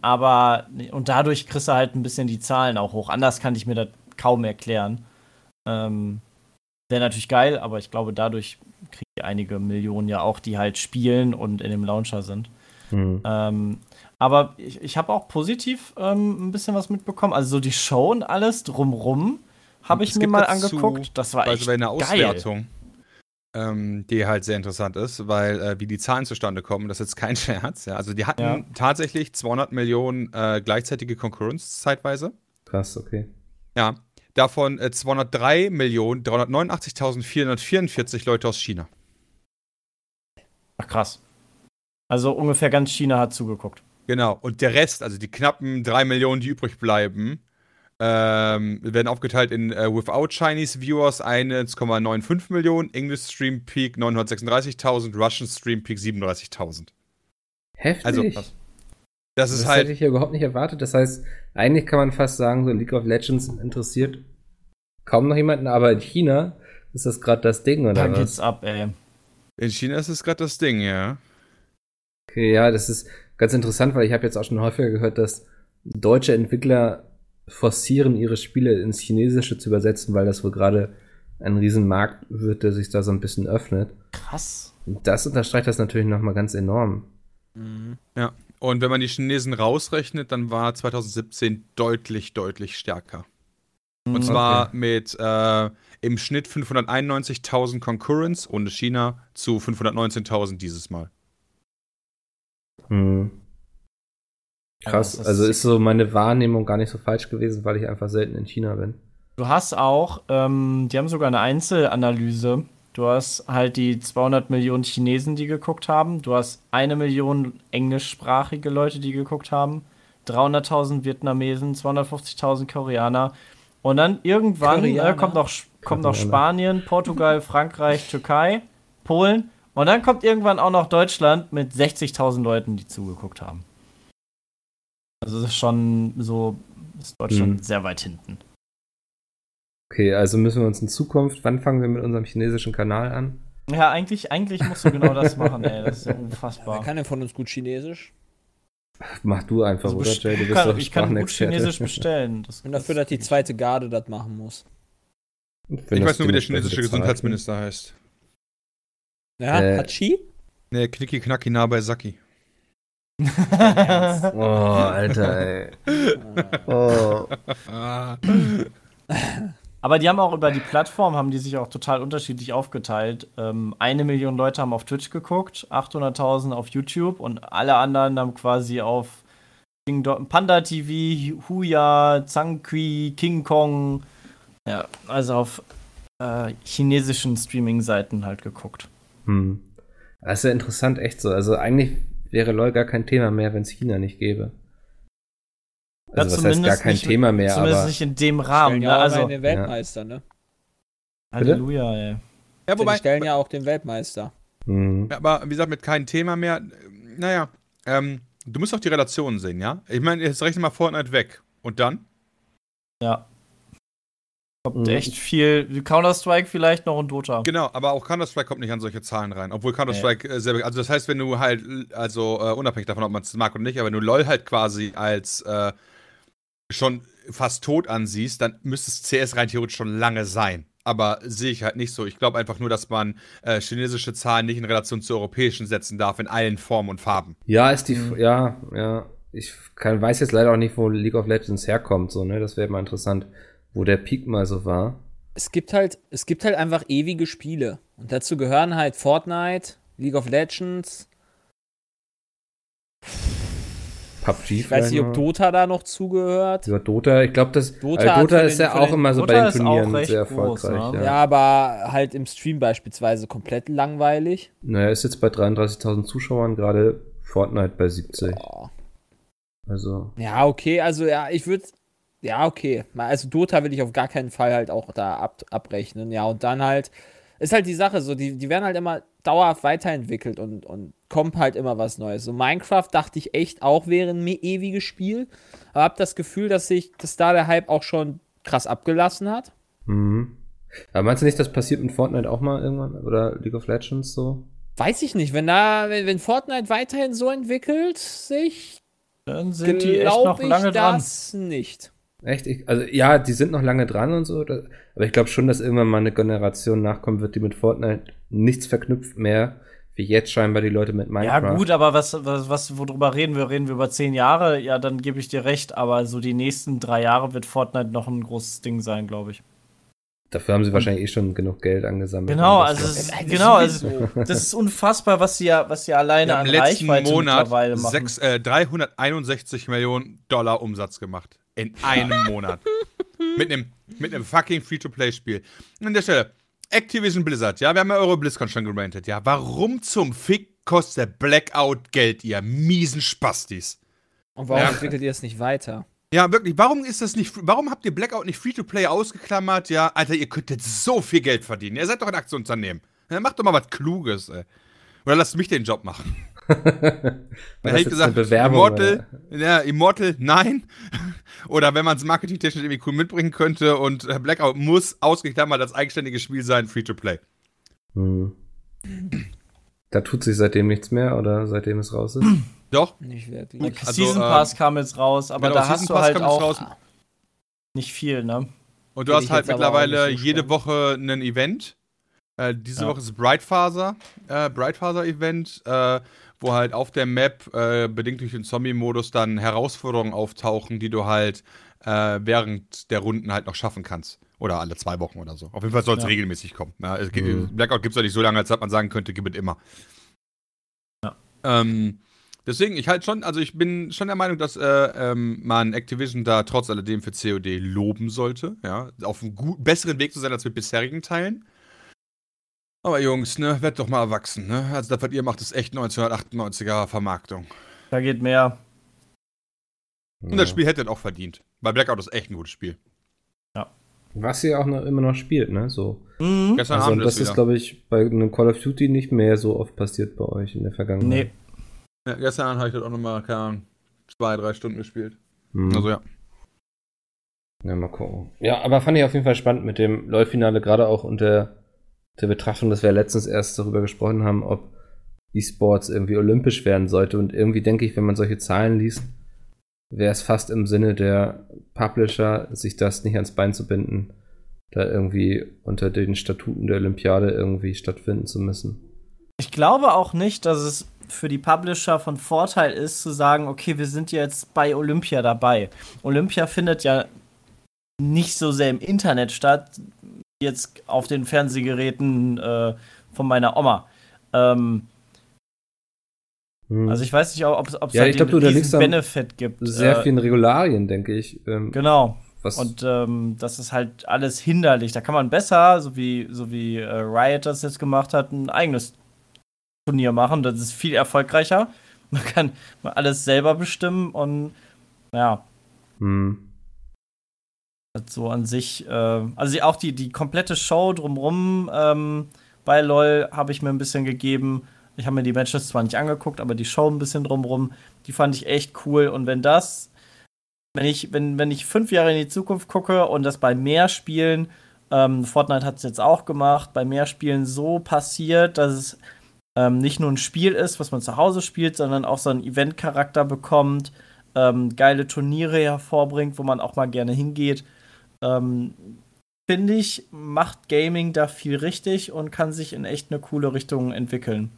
aber, und dadurch kriegst du halt ein bisschen die Zahlen auch hoch. Anders kann ich mir das kaum erklären. Ähm, Wäre natürlich geil, aber ich glaube, dadurch kriegen die einige Millionen ja auch, die halt spielen und in dem Launcher sind. Mhm. Ähm, aber ich, ich habe auch positiv ähm, ein bisschen was mitbekommen. Also so die Show und alles drumrum habe ich mir mal angeguckt. Das war echt geil. Also bei einer Auswertung. ähm, die halt sehr interessant ist, weil äh, wie die Zahlen zustande kommen, das ist jetzt kein Scherz. Ja? Also die hatten ja. tatsächlich zweihundert Millionen äh, gleichzeitige Concurrence zeitweise. Krass, okay. Ja, davon äh, zweihundertdrei Millionen dreihundertneunundachtzigtausendvierhundertvierundvierzig Leute aus China. Ach, krass. Also ungefähr ganz China hat zugeguckt. Genau, und der Rest, also die knappen drei Millionen, die übrig bleiben, ähm, werden aufgeteilt in äh, Without Chinese Viewers eins Komma fünfundneunzig Millionen, English Stream Peak neunhundertsechsunddreißigtausend, Russian Stream Peak siebenunddreißigtausend. Heftig. Also, das, das ist halt, hätte ich ja überhaupt nicht erwartet. Das heißt, eigentlich kann man fast sagen, so League of Legends interessiert kaum noch jemanden, aber in China ist das gerade das Ding, oder dann was? Dann geht's ab, ey. In China ist es gerade das Ding, ja. Okay, ja, das ist ganz interessant, weil ich habe jetzt auch schon häufiger gehört, dass deutsche Entwickler forcieren, ihre Spiele ins Chinesische zu übersetzen, weil das wohl gerade ein Riesenmarkt wird, der sich da so ein bisschen öffnet. Krass. Und das unterstreicht das natürlich nochmal ganz enorm. Mhm. Ja, und wenn man die Chinesen rausrechnet, dann war zwanzig siebzehn deutlich, deutlich stärker. Mhm. Und zwar okay. mit äh, im Schnitt fünfhunderteinundneunzigtausend Concurrence ohne China zu fünfhundertneunzehntausend dieses Mal. Hm. Krass, also ist so meine Wahrnehmung gar nicht so falsch gewesen, weil ich einfach selten in China bin. Du hast auch, ähm, die haben sogar eine Einzelanalyse. Du hast halt die zweihundert Millionen Chinesen, die geguckt haben. Du hast eine Million englischsprachige Leute, die geguckt haben. dreihunderttausend Vietnamesen, zweihundertfünfzigtausend Koreaner. Und dann irgendwann äh, kommt noch, kommt noch Spanien, Portugal, Frankreich, Türkei, Polen. Und dann kommt irgendwann auch noch Deutschland mit sechzigtausend Leuten, die zugeguckt haben. Also das ist schon so, ist Deutschland hm. sehr weit hinten. Okay, also müssen wir uns in Zukunft, wann fangen wir mit unserem chinesischen Kanal an? Ja, eigentlich, eigentlich musst du genau das machen, ey. Das ist ja unfassbar. Ja, wer kann denn von uns gut Chinesisch? Mach du einfach, also, oder Jay, du bist kann, doch Ich kann gut Chinesisch bestellen. Das Und dafür, dass die zweite Garde das machen muss. Ich, ich weiß nur, wie der chinesische Gesundheitsminister sein. heißt. Ja, äh, Hatschi? Ne, Knicki Knacki nah bei Saki. Oh, Alter, ey. Oh. Aber die haben auch über die Plattform, haben die sich auch total unterschiedlich aufgeteilt. Ähm, eine Million Leute haben auf Twitch geguckt, achthunderttausend auf YouTube und alle anderen haben quasi auf Panda T V, Huya, Zangqi, King Kong, ja, also auf äh, chinesischen Streaming-Seiten halt geguckt. Hm. Das ist ja interessant, echt so. Also eigentlich wäre LOL gar kein Thema mehr, wenn es China nicht gäbe. Also ja, das heißt gar kein nicht, Thema mehr, zumindest aber... Zumindest nicht in dem Rahmen. Ja, also den Weltmeister, ja. ne? Halleluja, ey. Ja, wobei, die stellen ja auch den Weltmeister. Mhm. Ja, aber wie gesagt, mit keinem Thema mehr, naja, ähm, du musst auch die Relationen sehen, ja? Ich meine, jetzt rechne mal Fortnite weg. Und dann? Ja. Kommt echt viel. Counter-Strike vielleicht noch und Dota. Genau, aber auch Counter-Strike kommt nicht an solche Zahlen rein. Obwohl Counter-Strike äh, sehr. Also, das heißt, wenn du halt, also äh, unabhängig davon, ob man es mag oder nicht, aber wenn du LOL halt quasi als äh, schon fast tot ansiehst, dann müsste es C S rein theoretisch schon lange sein. Aber sehe ich halt nicht so. Ich glaube einfach nur, dass man äh, chinesische Zahlen nicht in Relation zu europäischen setzen darf, in allen Formen und Farben. Ja, ist die. Mhm. Ja, ja. Ich kann, weiß jetzt leider auch nicht, wo League of Legends herkommt, so, ne? Das wäre mal interessant. Wo der Peak mal so war. Es gibt halt, es gibt halt einfach ewige Spiele. Und dazu gehören halt Fortnite, League of Legends. P U B G. Ich weiß nicht, ob Dota da noch zugehört. Ja, Dota, ich glaube, das Dota, also Dota ist ja auch immer so Dota bei den Turnieren sehr erfolgreich. Groß, ne? Ja, aber halt im Stream beispielsweise komplett langweilig. Naja, ist jetzt bei dreiunddreißigtausend Zuschauern, gerade Fortnite bei siebzig. Oh. Also. Ja, okay, also ja, ich würde. Ja, okay. Also Dota will ich auf gar keinen Fall halt auch da ab, abrechnen. Ja, und dann halt, ist halt die Sache so, die, die werden halt immer dauerhaft weiterentwickelt und, und kommt halt immer was Neues. So Minecraft dachte ich echt auch, wäre ein ewiges Spiel. Aber hab das Gefühl, dass sich, dass da der Hype auch schon krass abgelassen hat. Mhm. Aber meinst du nicht, das passiert mit Fortnite auch mal irgendwann? Oder League of Legends so? Weiß ich nicht. Wenn da, wenn, wenn Fortnite weiterhin so entwickelt sich, dann sind die echt noch lange dran. Das nicht. Echt? Ich, also ja, die sind noch lange dran und so, das, aber ich glaube schon, dass irgendwann mal eine Generation nachkommen wird, die mit Fortnite nichts verknüpft mehr, wie jetzt scheinbar die Leute mit Minecraft. Ja gut, aber was, was, was worüber reden wir? Reden wir über zehn Jahre? Ja, dann gebe ich dir recht, aber so die nächsten drei Jahre wird Fortnite noch ein großes Ding sein, glaube ich. Dafür haben sie wahrscheinlich eh schon genug Geld angesammelt. Genau, also ist, genau, also das ist unfassbar, was sie ja, was sie alleine an Reichweite mittlerweile machen. Im letzten Monat äh, dreihunderteinundsechzig Millionen Dollar Umsatz gemacht. In einem Monat. Mit einem mit einem fucking Free-to-Play-Spiel. An der Stelle, Activision Blizzard, ja, wir haben ja eure BlizzCon schon gerantet, ja. Warum zum Fick kostet der Blackout Geld, ihr miesen Spastis? Und warum ja. entwickelt ihr es nicht weiter? Ja, wirklich, warum ist das nicht, warum habt ihr Blackout nicht Free-to-Play ausgeklammert? Ja, Alter, ihr könntet so viel Geld verdienen. Ihr seid doch ein Aktienunternehmen. Ja, macht doch mal was Kluges, ey. Oder lasst mich den Job machen. Dann hätte ich gesagt, Immortal, ja, Immortal, nein. Oder wenn man es marketingtechnisch irgendwie cool mitbringen könnte, und Blackout muss ausgeklammert als eigenständiges Spiel sein, Free-to-Play. Hm. Da tut sich seitdem nichts mehr, oder seitdem es raus ist? Doch. Nicht wirklich. Okay. Also, Season Pass äh, kam jetzt raus, aber genau, da hast Season du Pass halt auch raus. Nicht viel, ne? Und du Hätte hast halt mittlerweile jede Woche ein Event. Äh, diese ja. Woche ist Brightfather, äh, Brightfather Event, äh, wo halt auf der Map, äh, bedingt durch den Zombie-Modus, dann Herausforderungen auftauchen, die du halt äh, während der Runden halt noch schaffen kannst. Oder alle zwei Wochen oder so. Auf jeden Fall soll es ja. regelmäßig kommen. Ja, es gibt, mhm. Blackout gibt es doch nicht so lange, als dass man sagen könnte, gibt es immer. Ja. Ähm, deswegen, ich halt schon, also ich bin schon der Meinung, dass äh, ähm, man Activision da trotz alledem für C O D loben sollte. Ja, auf einem gut, besseren Weg zu sein als mit bisherigen Teilen. Aber Jungs, ne, werd doch mal erwachsen, ne? Also das, was ihr macht, ist echt neunzehnhundertachtundneunziger Vermarktung. Da geht mehr. Und das Spiel hättet auch verdient. Weil Blackout ist echt ein gutes Spiel. Ja. Was ihr auch noch immer noch spielt, ne? So. Mhm. Gestern also, Abend das ist, glaube ich, bei einem Call of Duty nicht mehr so oft passiert bei euch in der Vergangenheit. Nee. Ja, gestern Abend habe ich das auch nochmal, keine Ahnung, zwei, drei Stunden gespielt. Mhm. Also ja. Ja, mal gucken. Ja, aber fand ich auf jeden Fall spannend mit dem LoL-Finale, gerade auch unter der Betrachtung, dass wir letztens erst darüber gesprochen haben, ob E-Sports irgendwie olympisch werden sollte. Und irgendwie denke ich, wenn man solche Zahlen liest, wäre es fast im Sinne der Publisher, sich das nicht ans Bein zu binden, da irgendwie unter den Statuten der Olympiade irgendwie stattfinden zu müssen. Ich glaube auch nicht, dass es für die Publisher von Vorteil ist, zu sagen, okay, wir sind jetzt bei Olympia dabei. Olympia findet ja nicht so sehr im Internet statt, jetzt auf den Fernsehgeräten äh, von meiner Oma. Ähm, hm. Also ich weiß nicht, ob es ob, ja, da einen Benefit gibt. Sehr äh, vielen Regularien, denke ich. Ähm, genau. Was? Und ähm, das ist halt alles hinderlich. Da kann man besser, so wie, so wie äh, Riot das jetzt gemacht hat, ein eigenes Turnier machen. Das ist viel erfolgreicher. Man kann alles selber bestimmen und ja. Hm. So an sich, äh, also auch die, die komplette Show drumrum ähm, bei LoL habe ich mir ein bisschen gegeben. Ich habe mir die Matches zwar nicht angeguckt, aber die Show ein bisschen drumrum, die fand ich echt cool. Und wenn das, wenn ich, wenn, wenn ich fünf Jahre in die Zukunft gucke und das bei mehr Spielen, ähm, Fortnite hat es jetzt auch gemacht, bei mehr Spielen so passiert, dass es ähm, nicht nur ein Spiel ist, was man zu Hause spielt, sondern auch so einen Event-Charakter bekommt, ähm, geile Turniere hervorbringt, wo man auch mal gerne hingeht. Ähm, finde ich, macht Gaming da viel richtig und kann sich in echt eine coole Richtung entwickeln.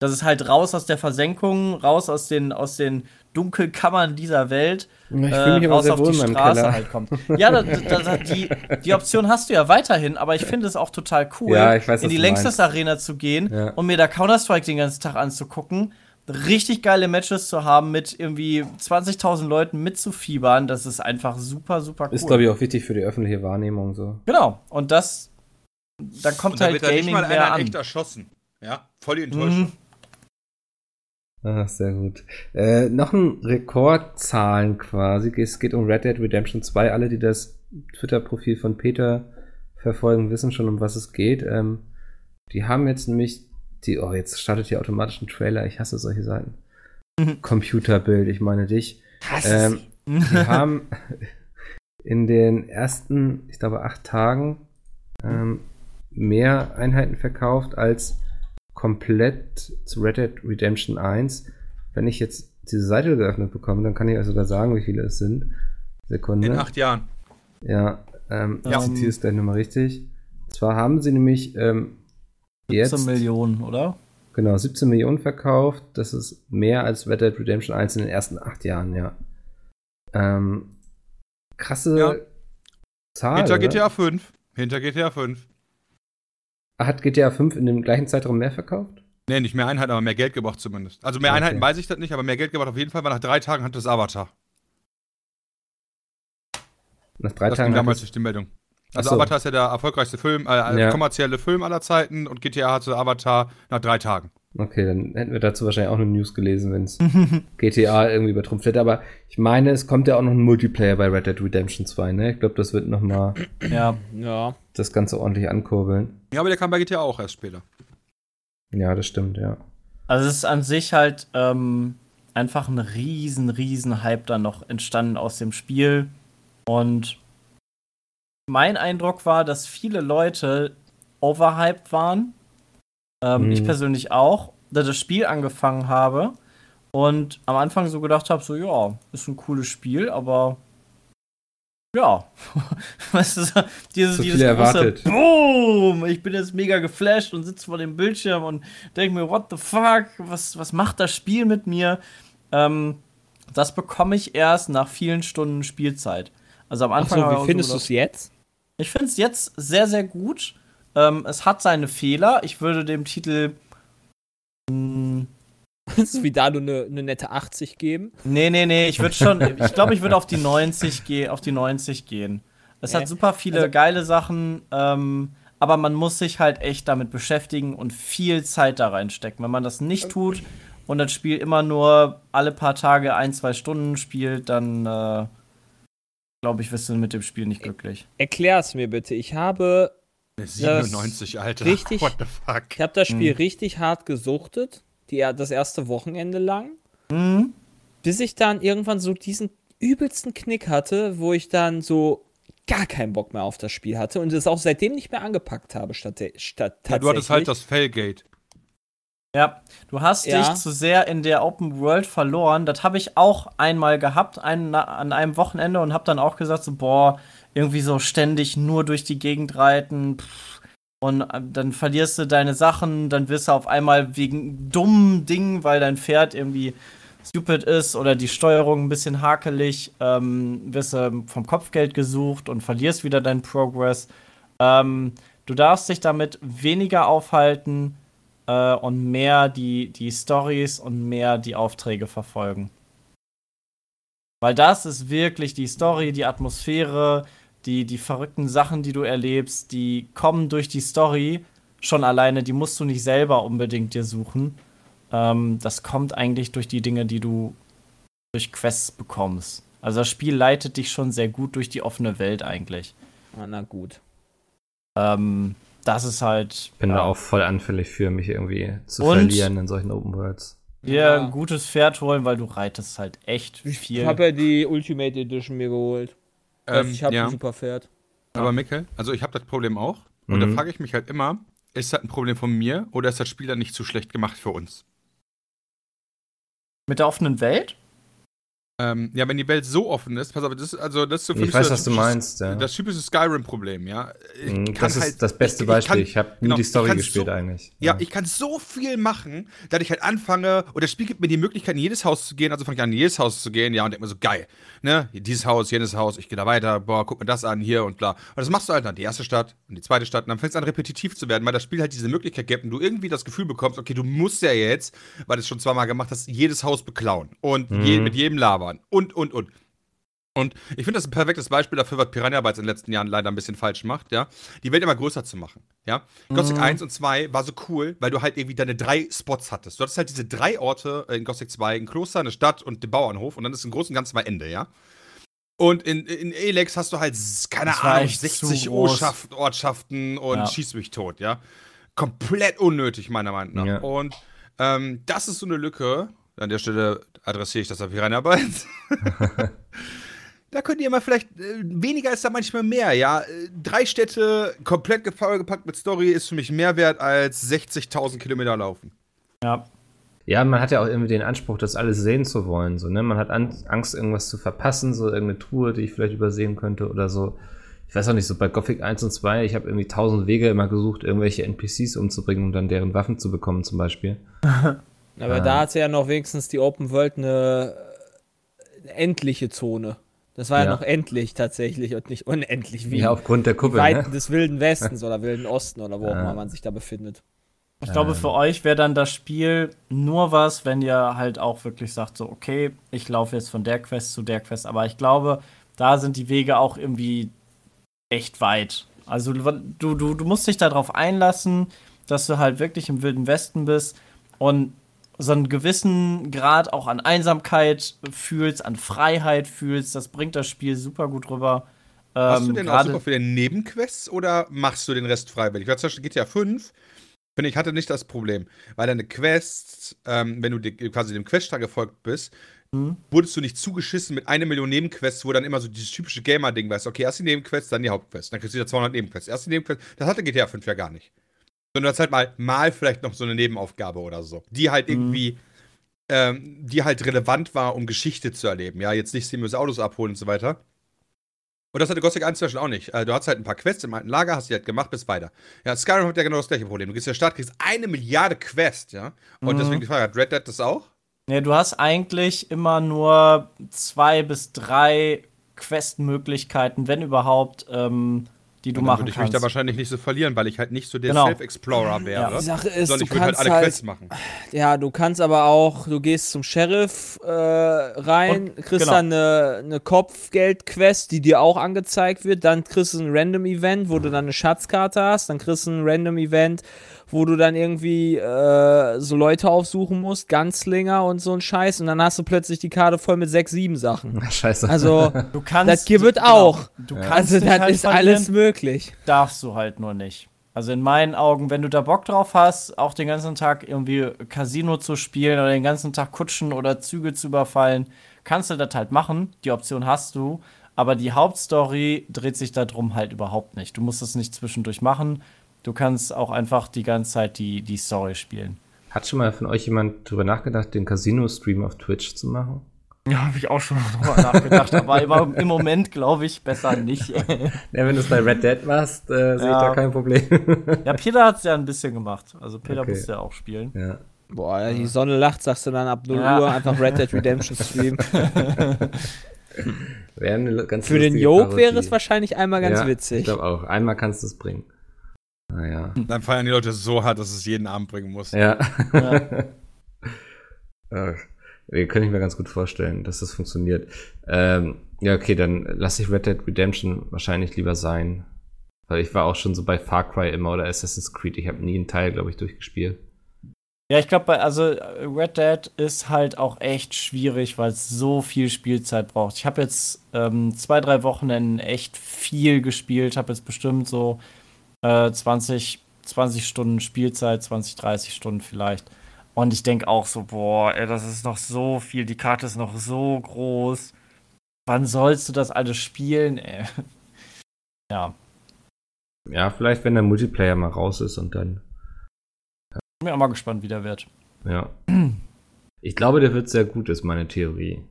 Das ist halt raus aus der Versenkung, raus aus den, aus den Dunkelkammern dieser Welt, ich äh, raus auf die Straße halt kommt. Ja, da, da, da, die, die Option hast du ja weiterhin, aber ich finde es auch total cool, ja, ich weiß, in die Längstes Arena zu gehen ja. und mir da Counter-Strike den ganzen Tag anzugucken. Richtig geile Matches zu haben, mit irgendwie zwanzigtausend Leuten mitzufiebern, das ist einfach super, super cool. Ist, glaube ich, auch wichtig für die öffentliche Wahrnehmung so. Genau, und das, da kommt und da halt wird Gaming mehr an. Da nicht mal einer echt erschossen. Ja, voll die Enttäuschung. Mhm. Ach, sehr gut. Äh, noch ein Rekordzahlen quasi, es geht um Red Dead Redemption zwei. Alle, die das Twitter-Profil von Peter verfolgen, wissen schon, um was es geht. Ähm, die haben jetzt nämlich Die, oh, jetzt startet hier automatisch ein Trailer. Ich hasse solche Seiten. Mhm. Computerbild, ich meine dich. Hasse ähm, sie. Wir haben in den ersten, ich glaube, acht Tagen ähm, mehr Einheiten verkauft als komplett zu Red Dead Redemption eins. Wenn ich jetzt diese Seite geöffnet bekomme, dann kann ich euch sogar sagen, wie viele es sind. Sekunde. In acht Jahren. Ja, ähm, ja. Ich zitiere es gleich nochmal richtig. Und zwar haben sie nämlich ähm, Jetzt, siebzehn Millionen, oder? Genau, siebzehn Millionen verkauft. Das ist mehr als Red Dead Redemption eins in den ersten acht Jahren, ja. Ähm, krasse ja. Zahl, hinter oder? G T A fünf. Hinter G T A fünf. Hat G T A fünf in dem gleichen Zeitraum mehr verkauft? Nee, nicht mehr Einheiten, aber mehr Geld gebracht zumindest. Also mehr okay. Einheiten weiß ich das nicht, aber mehr Geld gebracht auf jeden Fall, weil nach drei Tagen hat das Avatar. Nach drei das Tagen? Das ging damals durch die Meldung. Also so. Avatar ist ja der erfolgreichste Film, äh, ja. kommerzielle Film aller Zeiten und G T A hatte Avatar nach drei Tagen. Okay, dann hätten wir dazu wahrscheinlich auch eine News gelesen, wenn es G T A irgendwie übertrumpft hätte. Aber ich meine, es kommt ja auch noch ein Multiplayer bei Red Dead Redemption zwei, ne? Ich glaube, das wird nochmal ja. ja. das Ganze ordentlich ankurbeln. Ja, aber der kam bei G T A auch erst später. Ja, das stimmt, ja. Also es ist an sich halt ähm, einfach ein riesen, riesen Hype dann noch entstanden aus dem Spiel. Und mein Eindruck war, dass viele Leute overhyped waren. Ähm, hm. Ich persönlich auch, da das Spiel angefangen habe und am Anfang so gedacht habe, so ja, ist ein cooles Spiel, aber ja, weißt du, dieses, so dieses große erwartet. Boom, ich bin jetzt mega geflasht und sitze vor dem Bildschirm und denke mir, what the fuck, was, was macht das Spiel mit mir? Ähm, das bekomme ich erst nach vielen Stunden Spielzeit. Also am Anfang. Ach so, wie findest so du es jetzt? Ich finde es jetzt sehr, sehr gut. Ähm, es hat seine Fehler. Ich würde dem Titel mh, das ist wie da nur eine ne nette achtzig geben. Nee, nee, nee. Ich würde schon. Ich glaube, ich würde auf die neunzig gehen. Auf die neunzig gehen. Es nee. hat super viele also, geile Sachen, ähm, aber man muss sich halt echt damit beschäftigen und viel Zeit da reinstecken. Wenn man das nicht tut und das Spiel immer nur alle paar Tage ein, zwei Stunden spielt, dann äh, glaube ich, wirst du mit dem Spiel nicht glücklich. Erklär's mir bitte. Ich habe siebenundneunzig, Alter. Richtig, what the fuck? Ich habe das Spiel mhm. richtig hart gesuchtet, die, das erste Wochenende lang, mhm. bis ich dann irgendwann so diesen übelsten Knick hatte, wo ich dann so gar keinen Bock mehr auf das Spiel hatte und es auch seitdem nicht mehr angepackt habe, statt, statt tatsächlich. Ja, du hattest halt das Failgate. Ja, du hast ja. dich zu sehr in der Open World verloren. Das habe ich auch einmal gehabt ein, an einem Wochenende und habe dann auch gesagt, so, boah, irgendwie so ständig nur durch die Gegend reiten pff, und dann verlierst du deine Sachen, dann wirst du auf einmal wegen dummen Dingen, weil dein Pferd irgendwie stupid ist oder die Steuerung ein bisschen hakelig, ähm, wirst du vom Kopfgeld gesucht und verlierst wieder deinen Progress. Ähm, du darfst dich damit weniger aufhalten äh, und mehr die, die Storys und mehr die Aufträge verfolgen. Weil das ist wirklich die Story, die Atmosphäre, die, die verrückten Sachen, die du erlebst, die kommen durch die Story schon alleine, die musst du nicht selber unbedingt dir suchen. Ähm, das kommt eigentlich durch die Dinge, die du durch Quests bekommst. Also das Spiel leitet dich schon sehr gut durch die offene Welt eigentlich. Na, na gut. Ähm, das ist halt... Ich bin ja. da auch voll anfällig für, mich irgendwie zu Und? verlieren in solchen Open Worlds. Dir ja. ein gutes Pferd holen, weil du reitest halt echt viel. Ich habe ja die Ultimate Edition mir geholt. Ähm, also ich habe ja. ein super Pferd. Aber Mikkel, also ich habe das Problem auch. Mhm. Und da frage ich mich halt immer, ist das ein Problem von mir oder ist das Spiel dann nicht zu schlecht gemacht für uns? Mit der offenen Welt? Ähm, ja, wenn die Welt so offen ist, pass auf, das ist, also das ist so für mich. Ich weiß, was du meinst, ja. Das typische Skyrim-Problem, ja. Das ist das beste Beispiel. Ich habe nur die Story gespielt eigentlich. Ja, ich kann so viel machen, dass ich halt anfange, und das Spiel gibt mir die Möglichkeit, in jedes Haus zu gehen, also fange ich an, in jedes Haus zu gehen, ja, und denke mir so, geil, ne, dieses Haus, jenes Haus, ich gehe da weiter, boah, guck mir das an, hier und bla. Und das machst du halt dann, die erste Stadt und die zweite Stadt, und dann fängst du an, repetitiv zu werden, weil das Spiel halt diese Möglichkeit gibt und du irgendwie das Gefühl bekommst, okay, du musst ja jetzt, weil du es schon zweimal gemacht hast, jedes Haus beklauen und mhm. je, mit jedem Laber. Und, und, und. Und ich finde das ein perfektes Beispiel dafür, was Piranha Bytes in den letzten Jahren leider ein bisschen falsch macht, ja. Die Welt immer größer zu machen, ja. Mhm. Gothic eins und zwei war so cool, weil du halt irgendwie deine drei Spots hattest. Du hattest halt diese drei Orte in Gothic zwei, ein Kloster, eine Stadt und den Bauernhof. Und dann ist im Großen und Ganzen mal Ende, ja. Und in, in Elex hast du halt, keine Ahnung, sechzig Ortschaften und ja. schießt mich tot, ja. Komplett unnötig, meiner Meinung nach. Ja. Und ähm, das ist so eine Lücke. An der Stelle adressiere ich das auf Piranha Bytes. Da könnt ihr mal vielleicht, äh, weniger ist da manchmal mehr, ja. Drei Städte komplett gepackt mit Story ist für mich mehr wert als sechzigtausend Kilometer laufen. Ja. Ja, man hat ja auch irgendwie den Anspruch, das alles sehen zu wollen, so, ne? Man hat an- Angst, irgendwas zu verpassen, so irgendeine Truhe, die ich vielleicht übersehen könnte oder so. Ich weiß auch nicht, so bei Gothic eins und zwei, ich habe irgendwie tausend Wege immer gesucht, irgendwelche N P Cs umzubringen und um dann deren Waffen zu bekommen zum Beispiel. Aber ah. da hat sie ja noch wenigstens die Open World eine, eine endliche Zone. Das war ja, ja noch endlich tatsächlich und nicht unendlich, wie ja, aufgrund der Kuppel, die Weiten ne? des Wilden Westens oder Wilden Osten oder wo auch immer man sich da befindet. Ich glaube, für euch wäre dann das Spiel nur was, wenn ihr halt auch wirklich sagt, so, okay, ich laufe jetzt von der Quest zu der Quest. Aber ich glaube, da sind die Wege auch irgendwie echt weit. Also du, du, du musst dich darauf einlassen, dass du halt wirklich im Wilden Westen bist und so einen gewissen Grad auch an Einsamkeit fühlst, an Freiheit fühlst. Das bringt das Spiel super gut rüber. Hast ähm, du denn auch super viele Nebenquests oder machst du den Rest freiwillig? Weil zum Beispiel G T A fünf finde ich, hatte nicht das Problem, weil deine Quests, ähm, wenn du die, quasi dem Queststrang gefolgt bist, mhm. wurdest du nicht zugeschissen mit einer Million Nebenquests, wo dann immer so dieses typische Gamer-Ding weißt, okay, erst die Nebenquests, dann die Hauptquests, dann kriegst du wieder zweihundert Nebenquests, erst die Nebenquests, das hatte G T A fünf ja gar nicht. Sondern das halt mal, mal vielleicht noch so eine Nebenaufgabe oder so, die halt mhm. irgendwie, ähm, die halt relevant war, um Geschichte zu erleben, ja, jetzt nicht, sie müssen Autos abholen und so weiter. Und das hatte Gothic eins zum Beispiel auch nicht. Du hast halt ein paar Quests im alten Lager, hast die halt gemacht, bist weiter. Ja, Skyrim hat ja genau das gleiche Problem. Du gehst in der Stadt, kriegst eine Milliarde Quests, ja. Und mhm. deswegen die Frage, hat Red Dead das auch? Nee, du hast eigentlich immer nur zwei bis drei Questmöglichkeiten, wenn überhaupt, ähm, die du machen kannst. Dann würde ich kannst. mich da wahrscheinlich nicht so verlieren, weil ich halt nicht so der genau. Self-Explorer wäre. Ja. Die Sache ist, sondern du ich würde halt alle halt, Quests machen. Ja, du kannst aber auch, du gehst zum Sheriff äh, rein, und, kriegst genau. dann eine, eine Kopfgeld-Quest, die dir auch angezeigt wird, dann kriegst du ein Random-Event, wo du dann eine Schatzkarte hast, dann kriegst du ein Random-Event, wo du dann irgendwie äh, so Leute aufsuchen musst, Gunslinger und so ein Scheiß, und dann hast du plötzlich die Karte voll mit sechs, sieben Sachen. Ach, scheiße. Also, du kannst, das gibt es auch. Du ja. kannst also, das halt ist alles möglich. Darfst du halt nur nicht. Also in meinen Augen, wenn du da Bock drauf hast, auch den ganzen Tag irgendwie Casino zu spielen oder den ganzen Tag Kutschen oder Züge zu überfallen, kannst du das halt machen. Die Option hast du. Aber die Hauptstory dreht sich darum halt überhaupt nicht. Du musst das nicht zwischendurch machen. Du kannst auch einfach die ganze Zeit die, die Story spielen. Hat schon mal von euch jemand drüber nachgedacht, den Casino-Stream auf Twitch zu machen? Ja, habe ich auch schon drüber nachgedacht, aber im Moment glaube ich besser nicht. Ja, wenn du es bei Red Dead machst, äh, ja. sehe ich da kein Problem. Ja, Peter hat es ja ein bisschen gemacht. Also Peter okay. musste ja auch spielen. Ja. Boah, die Sonne lacht, sagst du dann ab null ja. Uhr einfach Red Dead Redemption Stream. Für den Joke wäre es wahrscheinlich einmal ganz ja, witzig. Ich glaube auch. Einmal kannst du es bringen. Naja. Dann feiern die Leute so hart, dass es jeden Abend bringen muss. Ja. ja. Kann ich mir ganz gut vorstellen, dass das funktioniert. Ähm, ja, okay, dann lasse ich Red Dead Redemption wahrscheinlich lieber sein. Weil ich war auch schon so bei Far Cry immer oder Assassin's Creed. Ich habe nie einen Teil, glaube ich, durchgespielt. Ja, ich glaube, also Red Dead ist halt auch echt schwierig, weil es so viel Spielzeit braucht. Ich habe jetzt ähm, zwei, drei Wochenenden echt viel gespielt. Habe jetzt bestimmt so zwanzig Stunden Spielzeit, zwanzig, dreißig Stunden vielleicht. Und ich denke auch so, boah, ey, das ist noch so viel, die Karte ist noch so groß. Wann sollst du das alles spielen, ey? Ja. Ja, vielleicht, wenn der Multiplayer mal raus ist und dann. Ja. Ich bin ja mal gespannt, wie der wird. Ja. Ich glaube, der wird sehr gut, ist meine Theorie.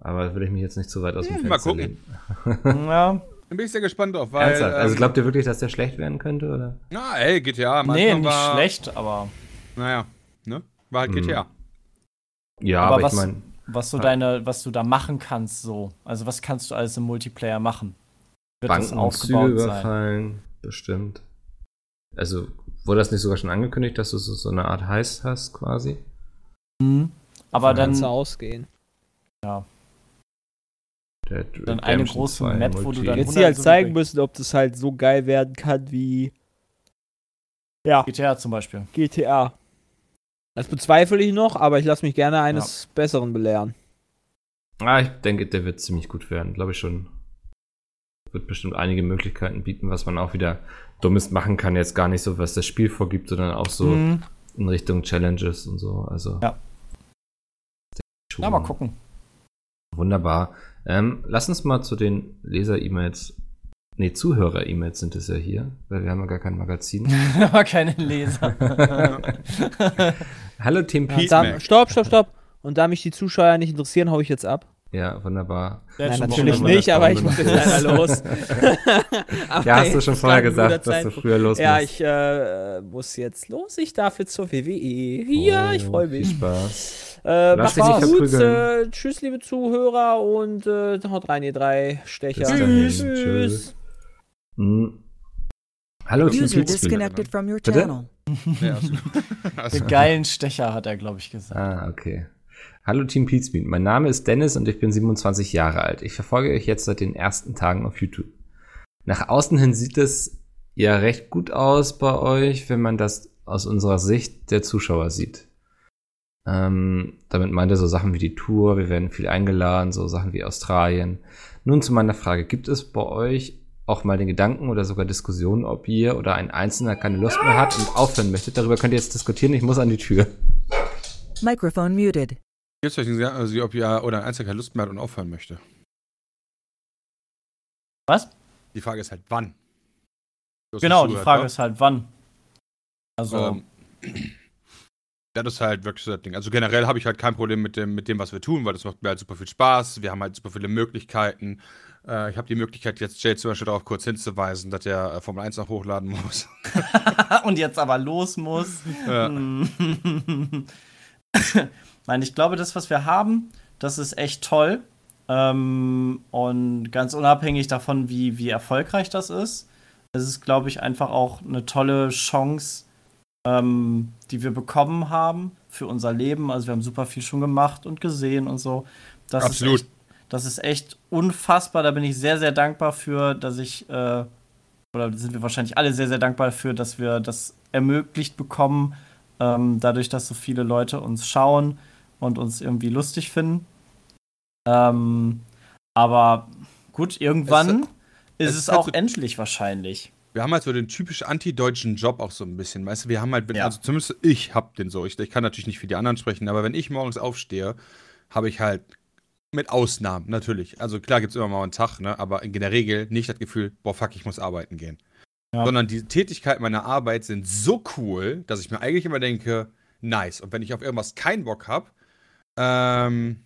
Aber da würde ich mich jetzt nicht so weit aus dem ja, Fenster lehnen. Mal gucken. Ja. Dann bin ich sehr gespannt drauf, weil. Ernsthaft? Also glaubt ihr wirklich, dass der schlecht werden könnte, oder? Na, ey, G T A. Nee, nicht war, schlecht, aber. Naja, ne? War halt G T A. Ja, aber, aber was, ich meine. Was, so halt was du da machen kannst, so. Also, was kannst du alles im Multiplayer machen? Wird Banken und Züge überfallen, bestimmt. Also, wurde das nicht sogar schon angekündigt, dass du so, so eine Art Heist hast, quasi? Mhm. Aber dann. Kannst du ausgehen. Ja. Dann eine große Map, wo du dann jetzt hier halt zeigen müssen, ob das halt so geil werden kann wie ja. G T A zum Beispiel. G T A. Das bezweifle ich noch, aber ich lasse mich gerne eines ja. Besseren belehren. Ah, ich denke, der wird ziemlich gut werden, glaube ich schon. Wird bestimmt einige Möglichkeiten bieten, was man auch wieder Dummes machen kann. Jetzt gar nicht so, was das Spiel vorgibt, sondern auch so mhm. in Richtung Challenges und so. Also ja. Na, mal gucken. Wunderbar. Ähm, lass uns mal zu den Leser-E-Mails, nee, Zuhörer-E-Mails sind es ja hier, weil wir haben ja gar kein Magazin. Aber keine Leser. Hallo Team Pete. Stopp, stopp, stopp. Und da mich die Zuschauer nicht interessieren, hau ich jetzt ab. Ja, wunderbar. Nein, natürlich nicht, aber ich muss jetzt leider los. Ja, hast du schon vorher gesagt, dass du früher los musst. Ja, ich äh, muss jetzt los. Ich darf jetzt zur W W E. Ja, oh, ich freue mich. Viel Spaß. Äh, Macht's gut. Äh, tschüss, liebe Zuhörer. Und äh, haut rein, ihr drei Stecher. Tschüss. Tschüss. Hm. Hallo, ich bin disconnected from your channel. Ja, den geilen Stecher hat er, glaube ich, gesagt. Ah, okay. Hallo Team Pizmeet, mein Name ist Dennis und ich bin siebenundzwanzig Jahre alt. Ich verfolge euch jetzt seit den ersten Tagen auf YouTube. Nach außen hin sieht es ja recht gut aus bei euch, wenn man das aus unserer Sicht der Zuschauer sieht. Ähm, damit meint er so Sachen wie die Tour, wir werden viel eingeladen, so Sachen wie Australien. Nun zu meiner Frage, gibt es bei euch auch mal den Gedanken oder sogar Diskussionen, ob ihr oder ein Einzelner keine Lust mehr hat und aufhören möchtet? Darüber könnt ihr jetzt diskutieren, ich muss an die Tür. Mikrofon muted. Jetzt soll ich sagen, also, ob ihr oder ein Einzelner keine Lust mehr hat und aufhören möchte. Was? Die Frage ist halt, wann? Genau, die Frage ist halt, wann. Also. Ähm, das ist halt wirklich so das Ding. Also generell habe ich halt kein Problem mit dem, mit dem, was wir tun, weil das macht mir halt super viel Spaß. Wir haben halt super viele Möglichkeiten. Äh, ich habe die Möglichkeit, jetzt Jay zum Beispiel darauf kurz hinzuweisen, dass der Formel eins noch hochladen muss. Und jetzt aber los muss. Ja. Nein, ich glaube, das, was wir haben, das ist echt toll. Ähm, und ganz unabhängig davon, wie, wie erfolgreich das ist, es ist, glaube ich, einfach auch eine tolle Chance, ähm, die wir bekommen haben für unser Leben. Also wir haben super viel schon gemacht und gesehen und so. Das Absolut. Ist echt, das ist echt unfassbar. Da bin ich sehr, sehr dankbar für, dass ich, äh, oder sind wir wahrscheinlich alle sehr, sehr dankbar für, dass wir das ermöglicht bekommen, ähm, dadurch, dass so viele Leute uns schauen und uns irgendwie lustig finden. Ähm, aber gut, irgendwann es, ist es, es auch so, endlich wahrscheinlich. Wir haben halt so den typisch anti-deutschen Job auch so ein bisschen, weißt du, wir haben halt, wenn, ja. also zumindest ich hab den so, ich, ich kann natürlich nicht für die anderen sprechen, aber wenn ich morgens aufstehe, habe ich halt mit Ausnahmen, natürlich, also klar gibt's immer mal einen Tag, ne, aber in der Regel nicht das Gefühl, boah, fuck, ich muss arbeiten gehen. Ja. Sondern die Tätigkeiten meiner Arbeit sind so cool, dass ich mir eigentlich immer denke, nice, und wenn ich auf irgendwas keinen Bock habe, Ähm,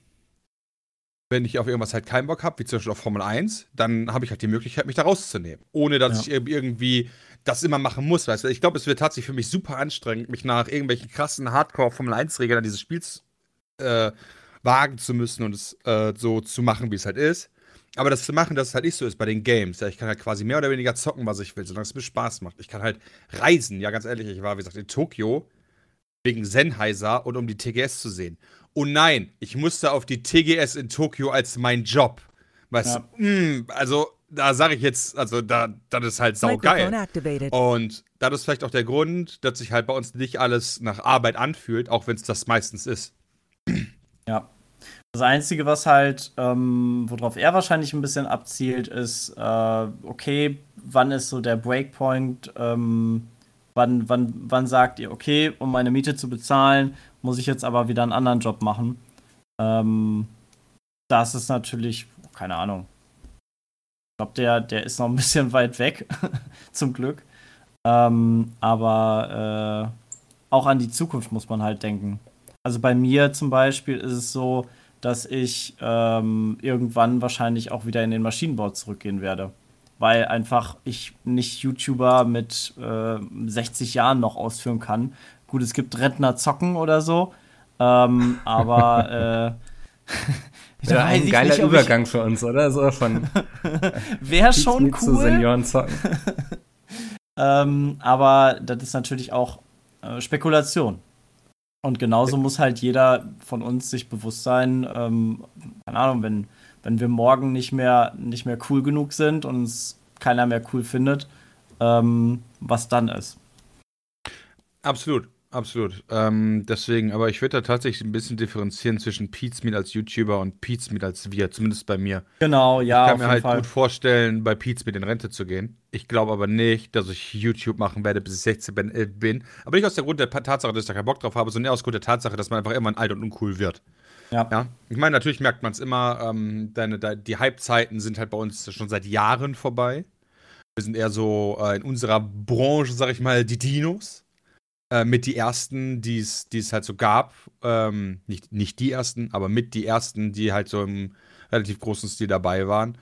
wenn ich auf irgendwas halt keinen Bock habe, wie zum Beispiel auf Formel eins, dann habe ich halt die Möglichkeit, mich da rauszunehmen. Ohne, dass ja. ich irgendwie das immer machen muss. Weißt du? Ich glaube, es wird tatsächlich für mich super anstrengend, mich nach irgendwelchen krassen Hardcore-Formel eins Regeln an dieses Spiels äh, wagen zu müssen und es äh, so zu machen, wie es halt ist. Aber das zu machen, dass es halt nicht so ist bei den Games. Ja, ich kann halt quasi mehr oder weniger zocken, was ich will, solange es mir Spaß macht. Ich kann halt reisen. Ja, ganz ehrlich, ich war, wie gesagt, in Tokio wegen Sennheiser und um die T G S zu sehen. Oh nein, ich musste auf die T G S in Tokio als mein Job. Weißt ja. du, mh, also da sage ich jetzt, also da, das ist halt saugeil. Und das ist vielleicht auch der Grund, dass sich halt bei uns nicht alles nach Arbeit anfühlt, auch wenn es das meistens ist. Ja, das Einzige, was halt, ähm, worauf er wahrscheinlich ein bisschen abzielt, ist, äh, okay, wann ist so der Breakpoint, ähm, Wann, wann, wann sagt ihr, okay, um meine Miete zu bezahlen, muss ich jetzt aber wieder einen anderen Job machen? Ähm, das ist natürlich, keine Ahnung. Ich glaube, der, der ist noch ein bisschen weit weg, zum Glück. Ähm, aber äh, auch an die Zukunft muss man halt denken. Also bei mir zum Beispiel ist es so, dass ich ähm, irgendwann wahrscheinlich auch wieder in den Maschinenbau zurückgehen werde. Weil einfach ich nicht YouTuber mit äh, sechzig Jahren noch ausführen kann. Gut, es gibt Rentner zocken oder so, ähm, aber äh, ich ja, weiß ein geiler nicht, Übergang ich, für uns, oder? So von wäre schon cool. Zu Senioren zocken. ähm, aber das ist natürlich auch äh, Spekulation. Und genauso muss halt jeder von uns sich bewusst sein, ähm, keine Ahnung, wenn wenn wir morgen nicht mehr, nicht mehr cool genug sind und uns keiner mehr cool findet, ähm, was dann ist. Absolut, absolut. Ähm, deswegen, aber ich würde da tatsächlich ein bisschen differenzieren zwischen PietCast als YouTuber und PietCast als wir, zumindest bei mir. Genau, ja, auf jeden Fall. Ich kann mir halt Fall. gut vorstellen, bei PietCast in Rente zu gehen. Ich glaube aber nicht, dass ich YouTube machen werde, bis ich sechzehn bin. Aber nicht aus der Grund der Tatsache, dass ich da keinen Bock drauf habe, sondern eher aus Grund der Tatsache, dass man einfach irgendwann alt und uncool wird. Ja. ja. Ich meine, natürlich merkt man es immer, ähm, deine, de, die Hype-Zeiten sind halt bei uns schon seit Jahren vorbei. Wir sind eher so äh, in unserer Branche, sag ich mal, die Dinos. Äh, mit die ersten, die es halt so gab. Ähm, nicht, nicht die ersten, aber mit die ersten, die halt so im relativ großen Stil dabei waren.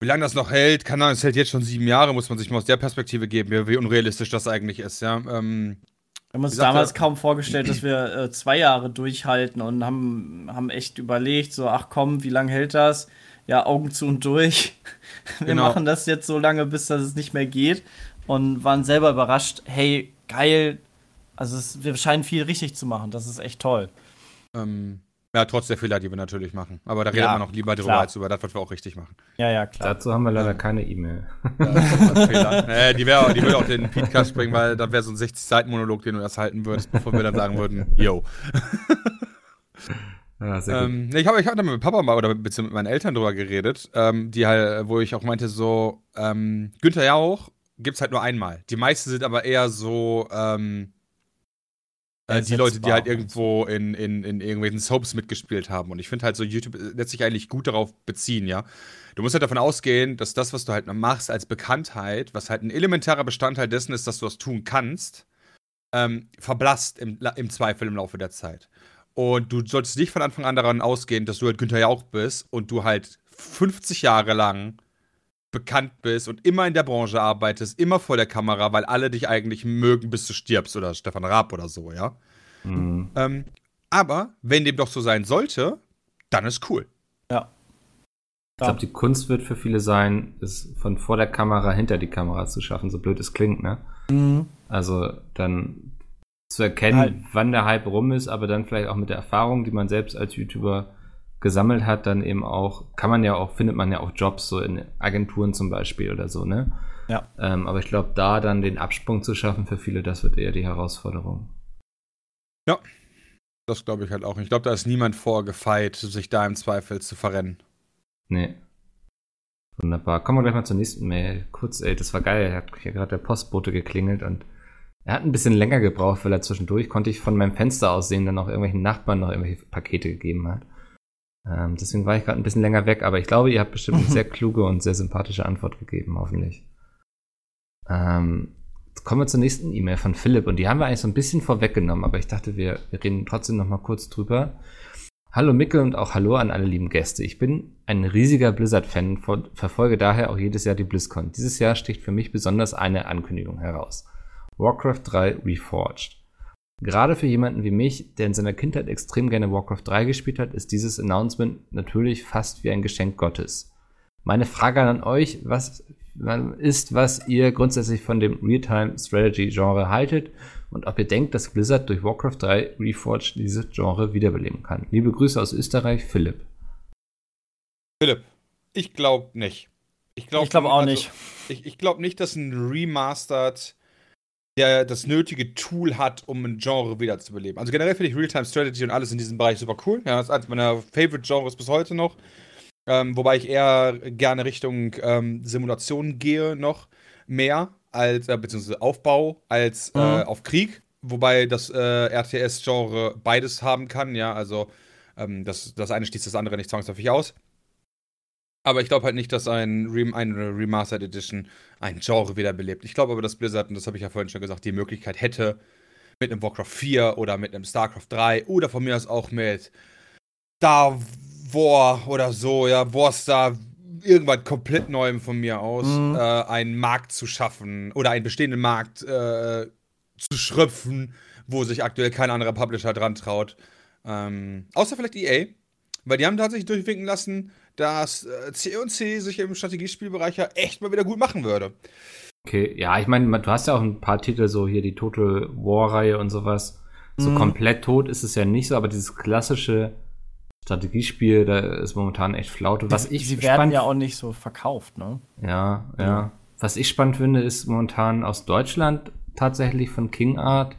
Wie lange das noch hält, keine Ahnung, es hält jetzt schon sieben Jahre, muss man sich mal aus der Perspektive geben, wie unrealistisch das eigentlich ist, ja. Ähm, wir haben uns damals ja kaum vorgestellt, dass wir äh, zwei Jahre durchhalten und haben, haben echt überlegt, so, ach komm, wie lange hält das? Ja, Augen zu und durch. Wir genau. machen das jetzt so lange, bis das es nicht mehr geht und waren selber überrascht, hey, geil, also es, wir scheinen viel richtig zu machen, das ist echt toll. Ähm, ja, trotz der Fehler, die wir natürlich machen. Aber da ja, redet man noch lieber drüber als über das, was wir auch richtig machen. Ja, ja, klar. Dazu haben wir leider ähm, keine E-Mail. äh, die wär, die würde auch den PietCast bringen, weil das wäre so ein sechzig-Seiten-Monolog, den du erst halten würdest, bevor wir dann sagen würden, yo. Ah, ähm, ich habe ich hab dann mit Papa mal oder mit, mit meinen Eltern drüber geredet, ähm, die halt, wo ich auch meinte, so, ähm, Günther Jauch gibt's halt nur einmal. Die meisten sind aber eher so, ähm, äh, die Leute, die halt irgendwo in, in, in irgendwelchen Soaps mitgespielt haben. Und ich finde halt so, YouTube lässt sich eigentlich gut darauf beziehen, ja. Du musst halt davon ausgehen, dass das, was du halt machst als Bekanntheit, was halt ein elementarer Bestandteil dessen ist, dass du das tun kannst, ähm, verblasst im, im Zweifel im Laufe der Zeit. Und du solltest nicht von Anfang an daran ausgehen, dass du halt Günther Jauch bist und du halt fünfzig Jahre lang bekannt bist und immer in der Branche arbeitest, immer vor der Kamera, weil alle dich eigentlich mögen, bis du stirbst oder Stefan Raab oder so, ja. Mhm. Ähm, aber wenn dem doch so sein sollte, dann ist cool. Ja. Ich glaube, die Kunst wird für viele sein, es von vor der Kamera hinter die Kamera zu schaffen, so blöd es klingt, ne? Mhm. Also dann zu erkennen, halt, wann der Hype rum ist, aber dann vielleicht auch mit der Erfahrung, die man selbst als YouTuber gesammelt hat, dann eben auch, kann man ja auch, findet man ja auch Jobs, so in Agenturen zum Beispiel oder so, ne? Ja. Ähm, aber ich glaube, da dann den Absprung zu schaffen für viele, das wird eher die Herausforderung. Ja, das glaube ich halt auch. Ich glaube, da ist niemand vorgefeilt, sich da im Zweifel zu verrennen. Nee. Wunderbar. Kommen wir gleich mal zur nächsten Mail. Kurz, ey, das war geil, hat hier gerade der Postbote geklingelt und er hat ein bisschen länger gebraucht, weil er zwischendurch, konnte ich von meinem Fenster aus sehen, dann auch irgendwelchen Nachbarn noch irgendwelche Pakete gegeben hat. Ähm, deswegen war ich gerade ein bisschen länger weg, aber ich glaube, ihr habt bestimmt eine sehr kluge und sehr sympathische Antwort gegeben, hoffentlich. Ähm, kommen wir zur nächsten E-Mail von Philipp und die haben wir eigentlich so ein bisschen vorweggenommen, aber ich dachte, wir, wir reden trotzdem noch mal kurz drüber. Hallo Mikkel und auch hallo an alle lieben Gäste. Ich bin ein riesiger Blizzard-Fan, verfolge daher auch jedes Jahr die BlizzCon. Dieses Jahr sticht für mich besonders eine Ankündigung heraus. Warcraft drei Reforged. Gerade für jemanden wie mich, der in seiner Kindheit extrem gerne Warcraft drei gespielt hat, ist dieses Announcement natürlich fast wie ein Geschenk Gottes. Meine Frage an euch, was ist, was ihr grundsätzlich von dem Real-Time-Strategy-Genre haltet und ob ihr denkt, dass Blizzard durch Warcraft drei Reforged dieses Genre wiederbeleben kann. Liebe Grüße aus Österreich, Philipp. Philipp, ich glaube nicht. Ich glaube glaub auch also, nicht. Ich, ich glaube nicht, dass ein Remastered der das nötige Tool hat, um ein Genre wiederzubeleben. Also generell finde ich Real-Time-Strategy und alles in diesem Bereich super cool. Ja, das ist eines meiner Favorite-Genres bis heute noch. Ähm, wobei ich eher gerne Richtung ähm, Simulation gehe noch mehr, als äh, beziehungsweise Aufbau, als mhm. äh, auf Krieg. Wobei das äh, R T S-Genre beides haben kann. Ja, also ähm, das, das eine schließt das andere nicht zwangsläufig aus. Aber ich glaube halt nicht, dass ein Rem- eine Remastered Edition ein Genre wiederbelebt. Ich glaube aber, dass Blizzard, und das habe ich ja vorhin schon gesagt, die Möglichkeit hätte, mit einem Warcraft vier oder mit einem Starcraft drei oder von mir aus auch mit Star War oder so, ja, Warstar, irgendwas komplett Neuem von mir aus, mhm. äh, einen Markt zu schaffen oder einen bestehenden Markt äh, zu schröpfen, wo sich aktuell kein anderer Publisher dran traut. Ähm, außer vielleicht E A, weil die haben tatsächlich durchwinken lassen, dass C und C sich im Strategiespielbereich ja echt mal wieder gut machen würde. Okay, ja, ich meine, du hast ja auch ein paar Titel, so hier die Total War-Reihe und sowas. Mhm. So komplett tot ist es ja nicht so, aber dieses klassische Strategiespiel, da ist momentan echt Flaute. Was ich Sie werden ja auch nicht so verkauft, ne? Ja, ja, ja. Was ich spannend finde, ist momentan aus Deutschland tatsächlich von King Art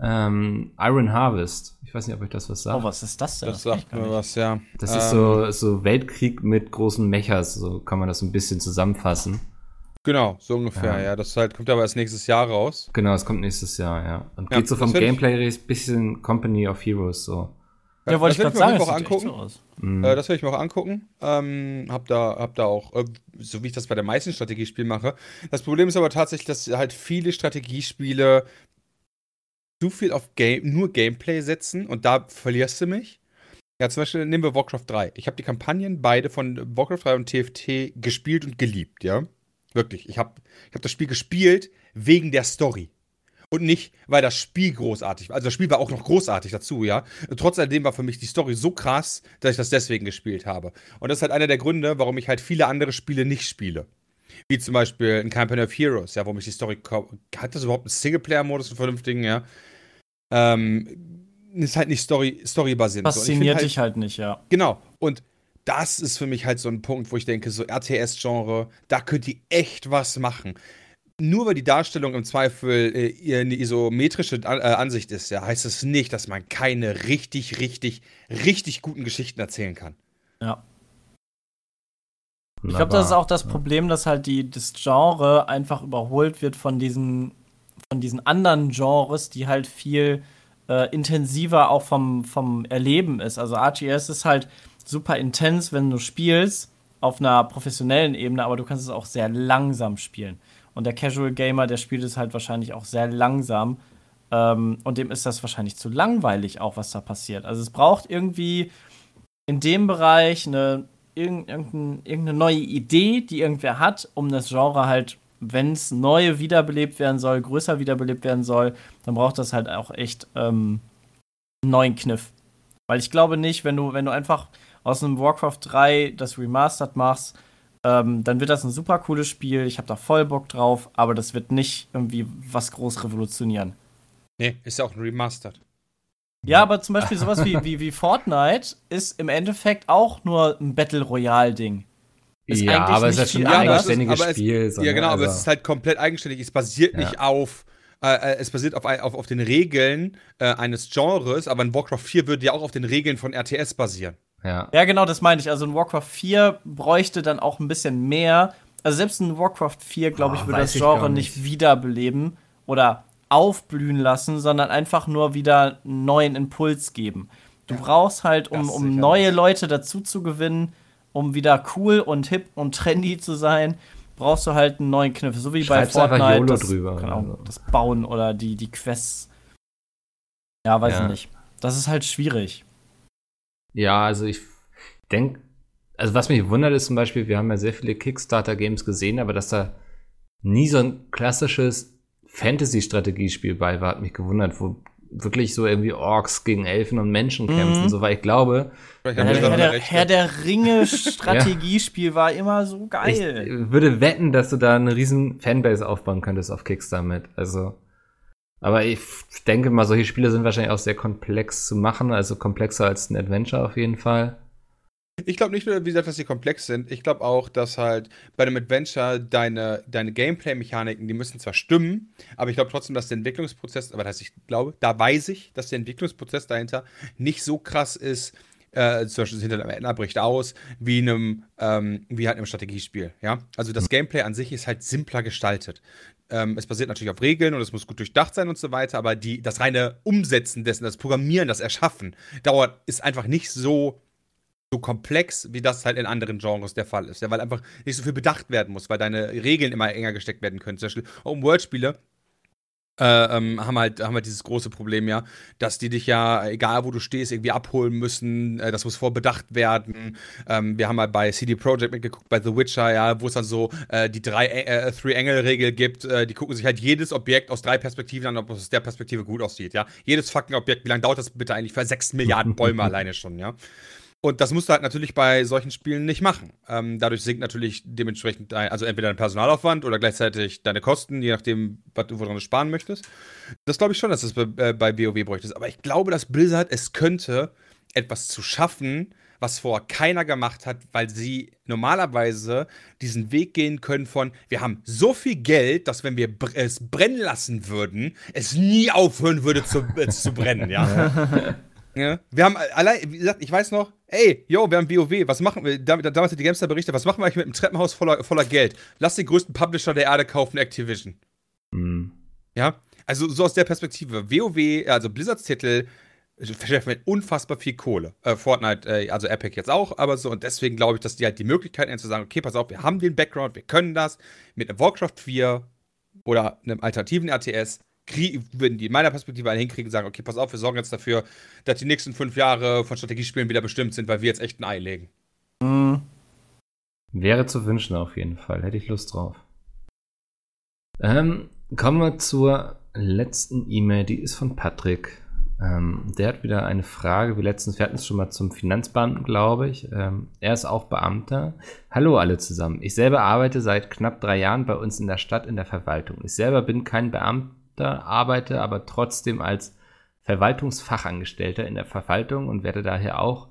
ähm, Iron Harvest. Ich weiß nicht, ob euch das was sagt. Oh, was ist das denn? Das, das sagt mir was, ja. Das ähm, ist so, so Weltkrieg mit großen Mechas, so kann man das ein bisschen zusammenfassen. Genau, so ungefähr, ja. ja. Das halt, kommt aber erst nächstes Jahr raus. Genau, es kommt nächstes Jahr, ja. Und ja, geht so vom Gameplay ein bisschen Company of Heroes, so. Ja, ja wollte ich gerade sagen, das sieht echt so aus. Mhm. Äh, das werde ich mir auch angucken. Ähm, hab da, hab da auch, äh, so wie ich das bei den meisten Strategiespielen mache. Das Problem ist aber tatsächlich, dass halt viele Strategiespiele zu viel auf Game, nur Gameplay setzen und da verlierst du mich. Ja, zum Beispiel nehmen wir Warcraft drei. Ich habe die Kampagnen beide von Warcraft drei und T F T gespielt und geliebt, ja. Wirklich. Ich habe ich hab das Spiel gespielt wegen der Story. Und nicht, weil das Spiel großartig war. Also das Spiel war auch noch großartig dazu, ja. Trotz alledem war für mich die Story so krass, dass ich das deswegen gespielt habe. Und das ist halt einer der Gründe, warum ich halt viele andere Spiele nicht spiele. Wie zum Beispiel in Campaign of Heroes, ja, warum ich die Story... Hat das überhaupt einen Singleplayer-Modus, einen vernünftigen, ja? Ähm, ist halt nicht Story, storybasiert. Fasziniert halt, dich halt nicht, ja. Genau. Und das ist für mich halt so ein Punkt, wo ich denke, so R T S-Genre, da könnt ihr echt was machen. Nur weil die Darstellung im Zweifel äh, eine isometrische An- äh, Ansicht ist, ja, heißt es das nicht, dass man keine richtig, richtig, richtig guten Geschichten erzählen kann. Ja. Ich glaube, das ist auch das Problem, dass halt die, das Genre einfach überholt wird von diesen, von diesen anderen Genres, die halt viel äh, intensiver auch vom, vom Erleben ist. Also R T S ist halt super intens, wenn du spielst, auf einer professionellen Ebene, aber du kannst es auch sehr langsam spielen. Und der Casual Gamer, der spielt es halt wahrscheinlich auch sehr langsam. Ähm, und dem ist das wahrscheinlich zu langweilig auch, was da passiert. Also es braucht irgendwie in dem Bereich eine irgendeine neue Idee, die irgendwer hat, um das Genre halt, wenn es neu wiederbelebt werden soll, größer wiederbelebt werden soll, dann braucht das halt auch echt ähm, einen neuen Kniff. Weil ich glaube nicht, wenn du, wenn du einfach aus einem Warcraft drei das Remastered machst, ähm, dann wird das ein super cooles Spiel, ich habe da voll Bock drauf, aber das wird nicht irgendwie was groß revolutionieren. Nee, ist ja auch ein Remastered. Ja, aber zum Beispiel sowas wie, wie, wie Fortnite ist im Endeffekt auch nur ein Battle-Royale-Ding. Ist ja, aber es ist halt schon ein eigenständiges ist, Spiel. Es, ja, genau, also. Aber es ist halt komplett eigenständig. Es basiert ja. nicht auf äh, es basiert auf, auf, auf den Regeln äh, eines Genres, aber in Warcraft vier würde ja auch auf den Regeln von R T S basieren. Ja, ja genau, das meine ich. Also in Warcraft vier bräuchte dann auch ein bisschen mehr. Also selbst in Warcraft vier, glaube ich, oh, würde das Genre nicht. nicht wiederbeleben oder aufblühen lassen, sondern einfach nur wieder einen neuen Impuls geben. Du ja, brauchst halt, um, um neue Leute dazu zu gewinnen, um wieder cool und hip und trendy zu sein, brauchst du halt einen neuen Kniff. So wie Schreib's bei Fortnite das, drüber, genau, also. das Bauen oder die, die Quests. Ja, weiß ich ja. nicht. Das ist halt schwierig. Ja, also ich denke, also was mich wundert ist zum Beispiel, wir haben ja sehr viele Kickstarter-Games gesehen, aber dass da nie so ein klassisches Fantasy-Strategiespiel bei war, hat mich gewundert, wo wirklich so irgendwie Orks gegen Elfen und Menschen mhm. kämpfen, so weil ich glaube. Ich Herr, der, der, Herr der Ringe-Strategiespiel ja. war immer so geil. Ich würde wetten, dass du da eine riesen Fanbase aufbauen könntest auf Kickstarter mit. Also, aber ich denke mal, solche Spiele sind wahrscheinlich auch sehr komplex zu machen, also komplexer als ein Adventure auf jeden Fall. Ich glaube nicht nur, wie gesagt, dass sie komplex sind. Ich glaube auch, dass halt bei einem Adventure deine, deine Gameplay-Mechaniken, die müssen zwar stimmen, aber ich glaube trotzdem, dass der Entwicklungsprozess, aber das heißt, ich glaube, da weiß ich, dass der Entwicklungsprozess dahinter nicht so krass ist, äh, zum Beispiel hinter einem Ender bricht aus, wie einem, ähm, wie halt einem Strategiespiel, ja. Also das Gameplay an sich ist halt simpler gestaltet. Ähm, es basiert natürlich auf Regeln und es muss gut durchdacht sein und so weiter, aber die, das reine Umsetzen dessen, das Programmieren, das Erschaffen, dauert, ist einfach nicht so so komplex, wie das halt in anderen Genres der Fall ist, ja, weil einfach nicht so viel bedacht werden muss, weil deine Regeln immer enger gesteckt werden können. Zum Beispiel Open-World-Spiele äh, ähm, haben, halt, haben halt dieses große Problem, ja, dass die dich ja, egal wo du stehst, irgendwie abholen müssen, äh, das muss vorbedacht werden. Ähm, wir haben halt bei C D Projekt mitgeguckt, bei The Witcher, ja, wo es dann so äh, die drei äh, Three-Angle-Regel gibt, äh, die gucken sich halt jedes Objekt aus drei Perspektiven an, ob es aus der Perspektive gut aussieht, ja. Jedes fucking Objekt, wie lange dauert das bitte eigentlich für sechs Milliarden Bäume alleine schon, ja. Und das musst du halt natürlich bei solchen Spielen nicht machen. Ähm, dadurch sinkt natürlich dementsprechend, dein, also entweder dein Personalaufwand oder gleichzeitig deine Kosten, je nachdem, woran du sparen möchtest. Das glaube ich schon, dass das bei, äh, bei WoW bräuchtest. Aber ich glaube, dass Blizzard es könnte, etwas zu schaffen, was vorher keiner gemacht hat, weil sie normalerweise diesen Weg gehen können von, wir haben so viel Geld, dass wenn wir br- es brennen lassen würden, es nie aufhören würde zu, äh, zu brennen, ja. Ja. Wir haben allein, wie gesagt, ich weiß noch, ey, yo, wir haben WoW, was machen wir, damals hat die Gamestar berichtet, was machen wir eigentlich mit einem Treppenhaus voller, voller Geld? Lass den größten Publisher der Erde kaufen, Activision. Mhm. Ja, also so aus der Perspektive, WoW, also Blizzards Titel, verschärfen mit unfassbar viel Kohle. Äh, Fortnite, äh, also Epic jetzt auch, aber so, und deswegen glaube ich, dass die halt die Möglichkeit haben zu sagen, okay, pass auf, wir haben den Background, wir können das, mit einem Warcraft vier oder einem alternativen R T S wenn die in meiner Perspektive einen hinkriegen, sagen, okay, pass auf, wir sorgen jetzt dafür, dass die nächsten fünf Jahre von Strategiespielen wieder bestimmt sind, weil wir jetzt echt ein Ei legen. Mhm. Wäre zu wünschen auf jeden Fall. Hätte ich Lust drauf. Ähm, kommen wir zur letzten E-Mail. Die ist von Patrick. Ähm, der hat wieder eine Frage, wie letztens, wir hatten es schon mal zum Finanzbeamten, glaube ich. Ähm, er ist auch Beamter. Hallo alle zusammen. Ich selber arbeite seit knapp drei Jahren bei uns in der Stadt in der Verwaltung. Ich selber bin kein Beamter, arbeite aber trotzdem als Verwaltungsfachangestellter in der Verwaltung und werde daher auch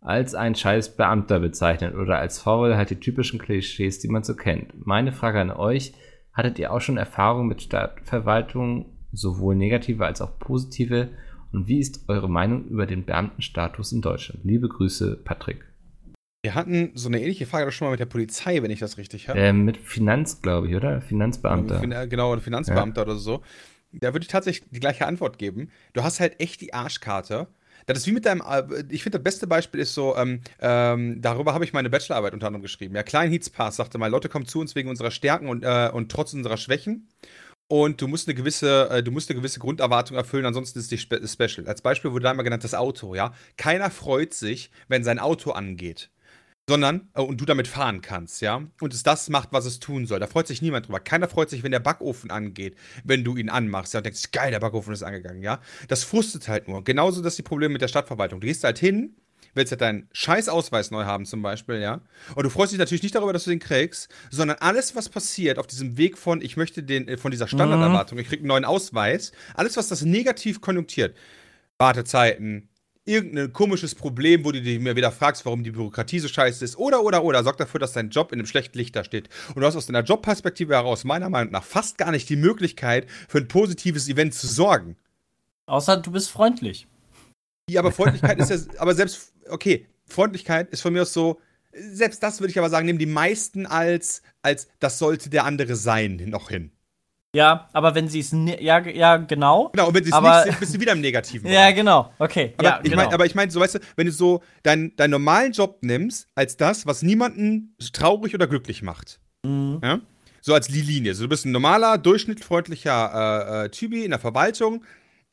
als ein scheiß Beamter bezeichnet oder als faul, halt die typischen Klischees, die man so kennt. Meine Frage an euch, hattet ihr auch schon Erfahrungen mit Stadtverwaltung, sowohl negative als auch positive, und wie ist eure Meinung über den Beamtenstatus in Deutschland? Liebe Grüße, Patrick. Wir hatten so eine ähnliche Frage doch schon mal mit der Polizei, wenn ich das richtig habe. Äh, mit Finanz, glaube ich, oder? Finanzbeamter. Genau, Finanzbeamter, ja. Oder so. Da würde ich tatsächlich die gleiche Antwort geben. Du hast halt echt die Arschkarte. Das ist wie mit deinem, ich finde, das beste Beispiel ist so, ähm, ähm, darüber habe ich meine Bachelorarbeit unter anderem geschrieben. Ja, Klein Heatspass sagte mal, Leute kommen zu uns wegen unserer Stärken und, äh, und trotz unserer Schwächen. Und du musst eine gewisse, äh, du musst eine gewisse Grunderwartung erfüllen, ansonsten ist es spe- special. Als Beispiel wurde da einmal genannt das Auto, ja. Keiner freut sich, wenn sein Auto angeht, sondern, äh, und du damit fahren kannst, ja. Und es das macht, was es tun soll. Da freut sich niemand drüber. Keiner freut sich, wenn der Backofen angeht, wenn du ihn anmachst, ja. Und denkst, geil, der Backofen ist angegangen, ja. Das frustet halt nur. Genauso das ist die Probleme mit der Stadtverwaltung. Du gehst halt hin, willst ja deinen scheiß Ausweis neu haben zum Beispiel, ja. Und du freust dich natürlich nicht darüber, dass du den kriegst, sondern alles, was passiert auf diesem Weg von, ich möchte den, von dieser Standarderwartung, mhm. ich krieg einen neuen Ausweis, alles, was das negativ konjunktiert, Wartezeiten, irgendein komisches Problem, wo du dir mir wieder fragst, warum die Bürokratie so scheiße ist, oder, oder, oder, sorgt dafür, dass dein Job in einem schlechten Licht da steht. Und du hast aus deiner Jobperspektive heraus meiner Meinung nach fast gar nicht die Möglichkeit, für ein positives Event zu sorgen. Außer du bist freundlich. Ja, aber Freundlichkeit ist ja, aber selbst, okay, Freundlichkeit ist von mir aus so, selbst das würde ich aber sagen, nehmen die meisten als, als das sollte der andere sein, noch hin. Ja, aber wenn sie es, ne- ja, ja, genau. Genau, und wenn sie es nicht sind, bist du wieder im Negativen. Ja, genau, okay. Aber ja, ich genau. meine, mein, so weißt du, wenn du so dein, deinen normalen Job nimmst, als das, was niemanden traurig oder glücklich macht, mhm. ja? So als die Linie, so, du bist ein normaler, durchschnittfreundlicher äh, äh, Typi in der Verwaltung,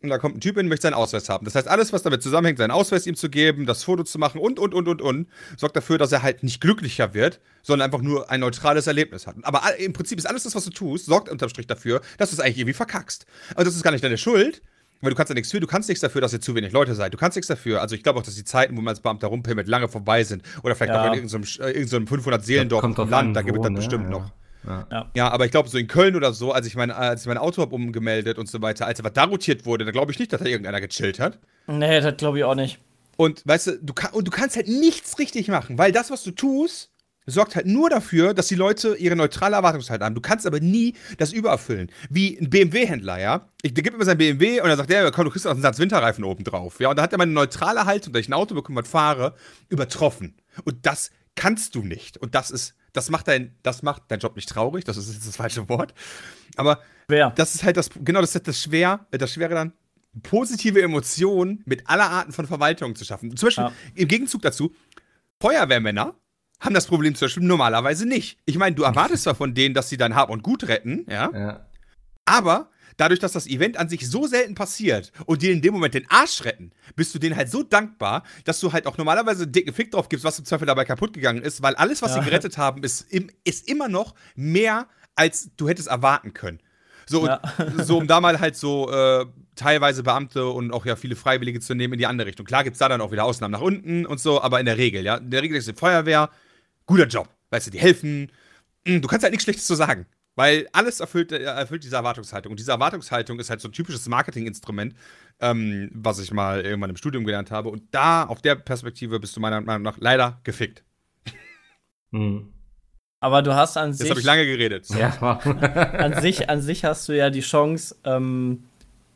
und da kommt ein Typ hin und möchte seinen Ausweis haben. Das heißt, alles, was damit zusammenhängt, seinen Ausweis ihm zu geben, das Foto zu machen und, und, und, und, und, sorgt dafür, dass er halt nicht glücklicher wird, sondern einfach nur ein neutrales Erlebnis hat. Aber im Prinzip ist alles das, was du tust, sorgt unterm Strich dafür, dass du es eigentlich irgendwie verkackst. Also das ist gar nicht deine Schuld, weil du kannst ja nichts für, du kannst nichts dafür, dass ihr zu wenig Leute seid. Du kannst nichts dafür. Also ich glaube auch, dass die Zeiten, wo man als Beamter rumpimmelt, lange vorbei sind. Oder vielleicht ja. auch in irgendeinem, irgendeinem fünfhundert-Seelendorf im Land, an, da gibt es dann ne? bestimmt ja. noch. Ja. ja, aber ich glaube, so in Köln oder so, als ich mein, als ich mein Auto habe umgemeldet und so weiter, als was da rotiert wurde, da glaube ich nicht, dass da irgendeiner gechillt hat. Nee, das glaube ich auch nicht. Und weißt du, du, kann, und du kannst halt nichts richtig machen, weil das, was du tust, sorgt halt nur dafür, dass die Leute ihre neutrale Erwartungshaltung haben. Du kannst aber nie das übererfüllen. Wie ein B M W-Händler, ja? Ich, der gibt mir seinen B M W und dann sagt der, komm, du kriegst noch einen Satz Winterreifen oben drauf. Ja, und da hat er meine neutrale Haltung, dass ich ein Auto bekomme und fahre, übertroffen. Und das kannst du nicht. Und das ist Das macht dein, das macht dein Job nicht traurig, das ist jetzt das falsche Wort. Aber schwer. Das ist halt das, genau, das ist das Schwer, das Schwere dann, positive Emotionen mit aller Arten von Verwaltungen zu schaffen. Zum Beispiel, ja. im Gegenzug dazu, Feuerwehrmänner haben das Problem zum Beispiel normalerweise nicht. Ich meine, du erwartest zwar von denen, dass sie dein Hab und Gut retten, ja, ja. aber dadurch, dass das Event an sich so selten passiert und dir in dem Moment den Arsch retten, bist du denen halt so dankbar, dass du halt auch normalerweise einen dicken Fick drauf gibst, was im Zweifel dabei kaputt gegangen ist, weil alles, was ja. sie gerettet haben, ist, im, ist immer noch mehr, als du hättest erwarten können. So, ja. und, so um da mal halt so äh, teilweise Beamte und auch ja viele Freiwillige zu nehmen in die andere Richtung. Klar gibt es da dann auch wieder Ausnahmen nach unten und so, aber in der Regel, ja. In der Regel ist die Feuerwehr, guter Job. Weißt du, die helfen. Du kannst halt nichts Schlechtes zu sagen. Weil alles erfüllt, erfüllt diese Erwartungshaltung. Und diese Erwartungshaltung ist halt so ein typisches Marketinginstrument, ähm, was ich mal irgendwann im Studium gelernt habe. Und da, auf der Perspektive, bist du meiner Meinung nach leider gefickt. Hm. Aber du hast an Jetzt sich... Jetzt habe ich lange geredet. So. Ja, wow. an, sich, an sich hast du ja die Chance, ähm,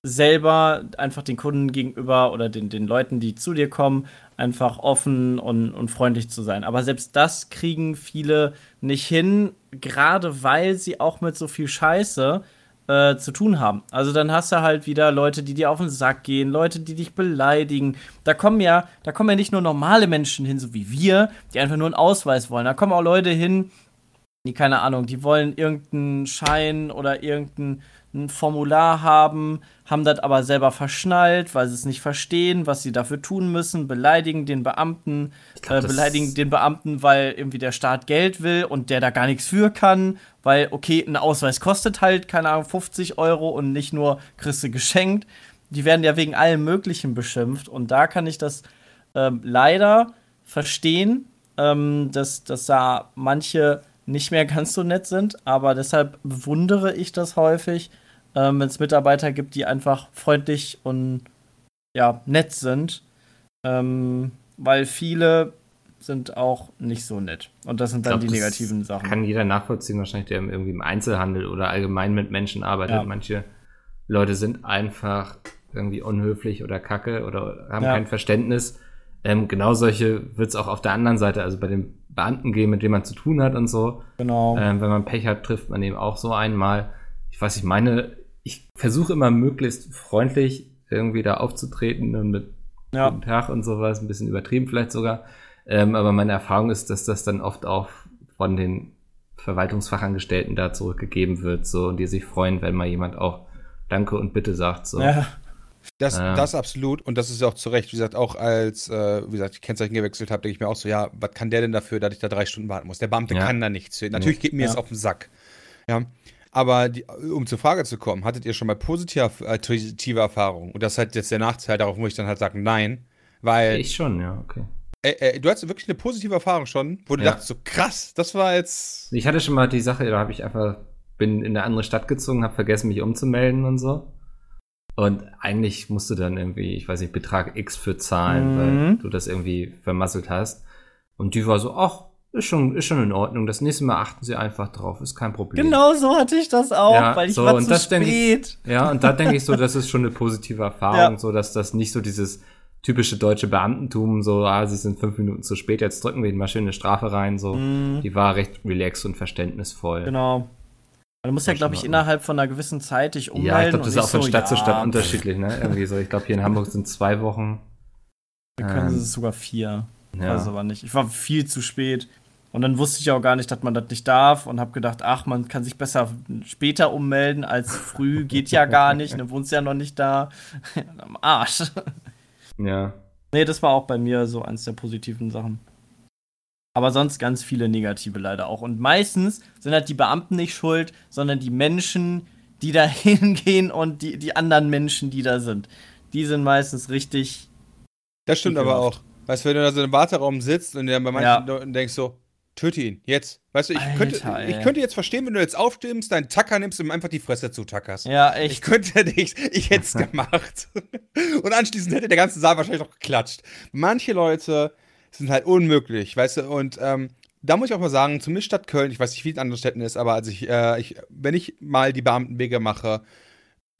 selber einfach den Kunden gegenüber oder den, den Leuten, die zu dir kommen, einfach offen und, und freundlich zu sein. Aber selbst das kriegen viele nicht hin, gerade weil sie auch mit so viel Scheiße äh, zu tun haben. Also dann hast du halt wieder Leute, die dir auf den Sack gehen, Leute, die dich beleidigen. Da kommen ja, da kommen ja nicht nur normale Menschen hin, so wie wir, die einfach nur einen Ausweis wollen. Da kommen auch Leute hin, die, keine Ahnung, die wollen irgendeinen Schein oder irgendeinen ein Formular haben, haben das aber selber verschnallt, weil sie es nicht verstehen, was sie dafür tun müssen, beleidigen den Beamten, glaub, äh, beleidigen den Beamten, weil irgendwie der Staat Geld will und der da gar nichts für kann, weil, okay, ein Ausweis kostet halt, keine Ahnung, fünfzig Euro und nicht nur kriegst du geschenkt. Die werden ja wegen allem Möglichen beschimpft und da kann ich das ähm, leider verstehen, ähm, dass, dass da manche nicht mehr ganz so nett sind, aber deshalb bewundere ich das häufig, ähm, wenn es Mitarbeiter gibt, die einfach freundlich und ja, nett sind, ähm, weil viele sind auch nicht so nett. Und das sind dann ich glaub, die negativen das Sachen. Kann jeder nachvollziehen, wahrscheinlich, der irgendwie im Einzelhandel oder allgemein mit Menschen arbeitet. Ja. Manche Leute sind einfach irgendwie unhöflich oder kacke oder haben ja. kein Verständnis. Ähm, genau solche wird es auch auf der anderen Seite, also bei den Beamten geben, mit denen man zu tun hat und so. Genau. Ähm, wenn man Pech hat, trifft man eben auch so einmal. Ich weiß, ich meine, ich versuche immer möglichst freundlich irgendwie da aufzutreten und mit ja. guten Tag und sowas, ein bisschen übertrieben vielleicht sogar. Ähm, aber meine Erfahrung ist, dass das dann oft auch von den Verwaltungsfachangestellten da zurückgegeben wird, so, und die sich freuen, wenn mal jemand auch Danke und Bitte sagt, so. Ja. Das, ja. das absolut, und das ist auch zu Recht. Wie gesagt, auch als äh, wie gesagt, ich Kennzeichen gewechselt habe, denke ich mir auch so, ja, was kann der denn dafür, dass ich da drei Stunden warten muss? Der Beamte ja. kann da nichts. Natürlich nee. geht mir ja. das auf den Sack. Ja. Aber die, um zur Frage zu kommen, hattet ihr schon mal positive, äh, positive Erfahrungen? Und das ist halt jetzt der Nachteil, darauf muss ich dann halt sagen, nein. Weil ich schon, ja, okay. Äh, äh, du hattest wirklich eine positive Erfahrung schon, wo du ja. dachtest, so krass, das war jetzt. Ich hatte schon mal die Sache, da habe ich einfach, bin in eine andere Stadt gezogen, habe vergessen, mich umzumelden und so. Und eigentlich musst du dann irgendwie, ich weiß nicht, Betrag X für zahlen, mhm. weil du das irgendwie vermasselt hast. Und die war so, ach, ist schon, ist schon in Ordnung. Das nächste Mal achten sie einfach drauf, ist kein Problem. Genau so hatte ich das auch, ja, weil ich so, war und zu das spät. Ich, ja, und da denke ich so, das ist schon eine positive Erfahrung, ja. so dass das nicht so dieses typische deutsche Beamtentum, so, ah, sie sind fünf Minuten zu spät, jetzt drücken wir ihnen mal schön eine Strafe rein, so. Mhm. Die war recht relaxed und verständnisvoll. Genau. Du musst ja, glaube ich, innerhalb von einer gewissen Zeit dich ummelden. Ja, ich glaube, das ist auch von so, Stadt ja, zu Stadt unterschiedlich, ne? Irgendwie so. Ich glaube, hier in Hamburg sind zwei Wochen. Wir können ähm, es sogar vier. Ja. Weiß aber nicht. Ich war viel zu spät. Und dann wusste ich auch gar nicht, dass man das nicht darf. Und habe gedacht, ach, man kann sich besser später ummelden als früh. Geht ja gar nicht. Du wohnst ja noch nicht da. Am Arsch. Ja. Nee, das war auch bei mir so eins der positiven Sachen. Aber sonst ganz viele negative leider auch. Und meistens sind halt die Beamten nicht schuld, sondern die Menschen, die da hingehen und die, die anderen Menschen, die da sind. Die sind meistens richtig. Das stimmt aber auch. Weißt du, wenn du da so im Warteraum sitzt und dann bei manchen ja. Leuten denkst so, töte ihn, jetzt. Weißt du, ich, Alter, könnte, ich könnte jetzt verstehen, wenn du jetzt aufstimmst, deinen Tacker nimmst und ihm einfach die Fresse zutackerst. Ja, echt. Ich könnte nicht, ich hätte es gemacht. Und anschließend hätte der ganze Saal wahrscheinlich noch geklatscht. Manche Leute sind halt unmöglich, weißt du, und ähm, da muss ich auch mal sagen, zumindest Stadt Köln, ich weiß nicht, wie es in anderen Städten ist, aber als ich, äh, ich, wenn ich mal die Beamtenwege mache,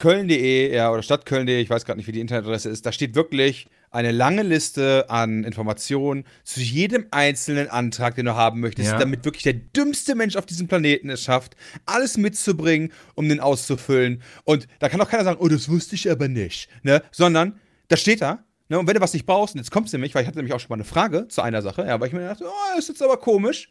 köln punkt de ja, oder stadtköln punkt de, ich weiß gerade nicht, wie die Internetadresse ist, da steht wirklich eine lange Liste an Informationen zu jedem einzelnen Antrag, den du haben möchtest, ja. damit wirklich der dümmste Mensch auf diesem Planeten es schafft, alles mitzubringen, um den auszufüllen. Und da kann auch keiner sagen, oh, das wusste ich aber nicht, ne, sondern da steht da, ne, und wenn du was nicht brauchst, und jetzt kommst du nämlich, weil ich hatte nämlich auch schon mal eine Frage zu einer Sache, ja, weil ich mir dachte, oh, das ist jetzt aber komisch,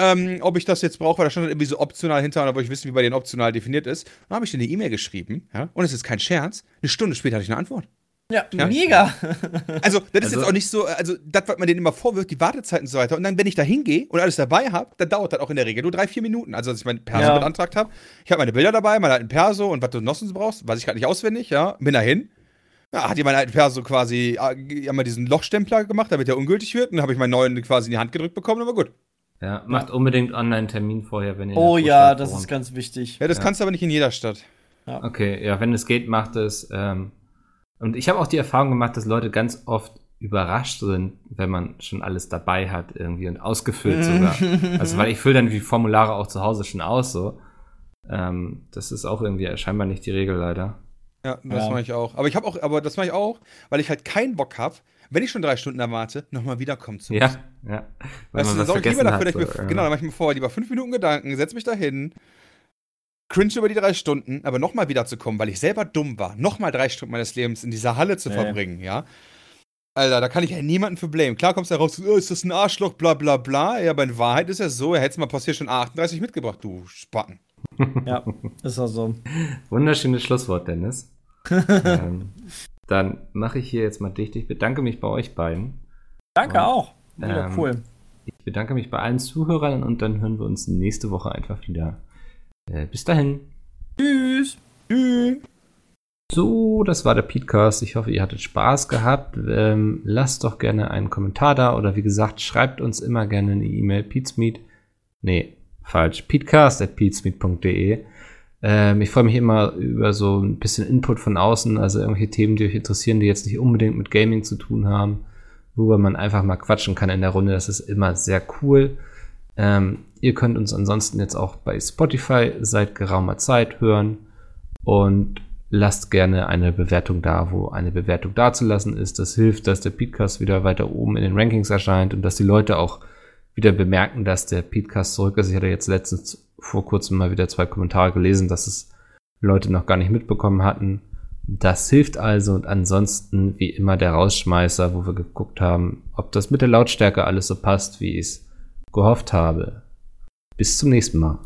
ähm, ob ich das jetzt brauche, weil da stand halt irgendwie so optional hinter, und da wollte ich wissen, wie bei denen optional definiert ist. Dann habe ich dir eine E-Mail geschrieben, ja, und es ist kein Scherz, eine Stunde später hatte ich eine Antwort. Ja, ja. mega. Also, das ist also, jetzt auch nicht so, also, das, was man denen immer vorwirft, die Wartezeiten und so weiter, und dann, wenn ich da hingehe und alles dabei habe, dann dauert das auch in der Regel nur drei, vier Minuten. Also, als ich meinen Perso ja. beantragt habe, ich habe meine Bilder dabei, meinen alten Perso und was du noch sonst brauchst, weiß ich gerade nicht auswendig, ja, bin da hin. Ja, hat jemand einen alten Perso quasi, einmal diesen Lochstempler gemacht, damit der ungültig wird, und dann habe ich meinen neuen quasi in die Hand gedrückt bekommen, aber gut. Ja, macht unbedingt online einen Termin vorher, wenn ihr. Oh ja, das ist ganz wichtig. Ja, das ja. kannst du aber nicht in jeder Stadt. Ja. Okay, ja, wenn es geht, macht es. Ähm, und ich habe auch die Erfahrung gemacht, dass Leute ganz oft überrascht sind, wenn man schon alles dabei hat irgendwie und ausgefüllt sogar. Also, weil ich fülle dann die Formulare auch zu Hause schon aus, so. Ähm, das ist auch irgendwie scheinbar nicht die Regel, leider. Ja, das ja. mache ich auch. Aber ich habe auch, aber das mache ich auch, weil ich halt keinen Bock habe, wenn ich schon drei Stunden erwarte, nochmal wiederkommen zu müssen. Ja, ja. Weil weißt man du, was vergessen lieber dafür, hat, so, ich mir, ja. Genau, dann mache ich mir vorher lieber fünf Minuten Gedanken, setz mich da hin, cringe über die drei Stunden, aber nochmal wiederzukommen, weil ich selber dumm war, nochmal drei Stunden meines Lebens in dieser Halle zu nee. verbringen, ja. Alter, da kann ich ja niemanden für blamen. Klar kommst du da raus, oh, ist das ein Arschloch, bla bla bla. Ja, aber in Wahrheit ist ja so, er hätte es mal passiert schon achtunddreißig mitgebracht, du Spacken. Ja, ist auch so. Wunderschönes Schlusswort, Dennis. ähm, dann mache ich hier jetzt mal dicht. Ich bedanke mich bei euch beiden. Danke und, auch. Wieder ähm, cool. Ich bedanke mich bei allen Zuhörern und dann hören wir uns nächste Woche einfach wieder. Äh, bis dahin. Tschüss. Tschüss. So, das war der PietCast. Ich hoffe, ihr hattet Spaß gehabt. Ähm, lasst doch gerne einen Kommentar da oder wie gesagt, schreibt uns immer gerne eine E-Mail. PietSmeet. Nee, falsch. PietCast at pietsmeet punkt de. Ähm, ich freue mich immer über so ein bisschen Input von außen, also irgendwelche Themen, die euch interessieren, die jetzt nicht unbedingt mit Gaming zu tun haben, worüber man einfach mal quatschen kann in der Runde. Das ist immer sehr cool. Ähm, ihr könnt uns ansonsten jetzt auch bei Spotify seit geraumer Zeit hören und lasst gerne eine Bewertung da, wo eine Bewertung dazulassen ist. Das hilft, dass der PietCast wieder weiter oben in den Rankings erscheint und dass die Leute auch wieder bemerken, dass der PietCast zurück ist. Ich hatte jetzt letztens vor kurzem mal wieder zwei Kommentare gelesen, dass es Leute noch gar nicht mitbekommen hatten. Das hilft also und ansonsten wie immer der Rausschmeißer, wo wir geguckt haben, ob das mit der Lautstärke alles so passt, wie ich es gehofft habe. Bis zum nächsten Mal.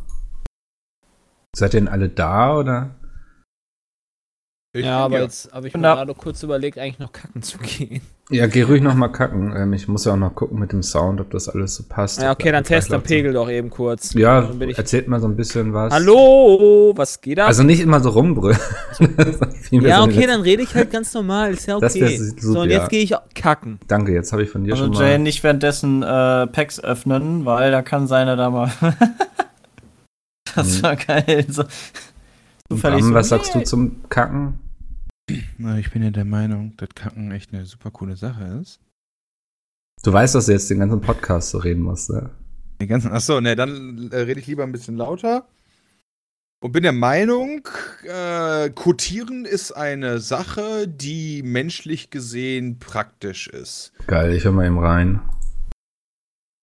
Seid ihr denn alle da, oder? Ich ja, aber ja. jetzt habe ich mir gerade kurz überlegt, eigentlich noch kacken zu gehen. Ja, geh ruhig noch mal kacken. Ähm, ich muss ja auch noch gucken mit dem Sound, ob das alles so passt. Ja, okay, dann test den Pegel doch eben kurz. Ja, also erzählt mal so ein bisschen was. Hallo, was geht ab? Also nicht immer so rumbrüllen. Ja, so okay, dann rede ich halt ganz normal. Ist ja okay. Das super, so, und jetzt ja. gehe ich kacken. Danke, jetzt habe ich von dir also schon mal... Also Jay, nicht währenddessen äh, Packs öffnen, weil da kann seiner da mal... Das mhm. war geil. So. Bam, so, was sagst nee. du zum Kacken? Na, ich bin ja der Meinung, dass Kacken echt eine super coole Sache ist. Du weißt, dass du jetzt den ganzen Podcast so reden musst, ne? Den ganzen, achso, ne, dann äh, rede ich lieber ein bisschen lauter. Und bin der Meinung, äh, Kotieren ist eine Sache, die menschlich gesehen praktisch ist. Geil, ich höre mal eben rein.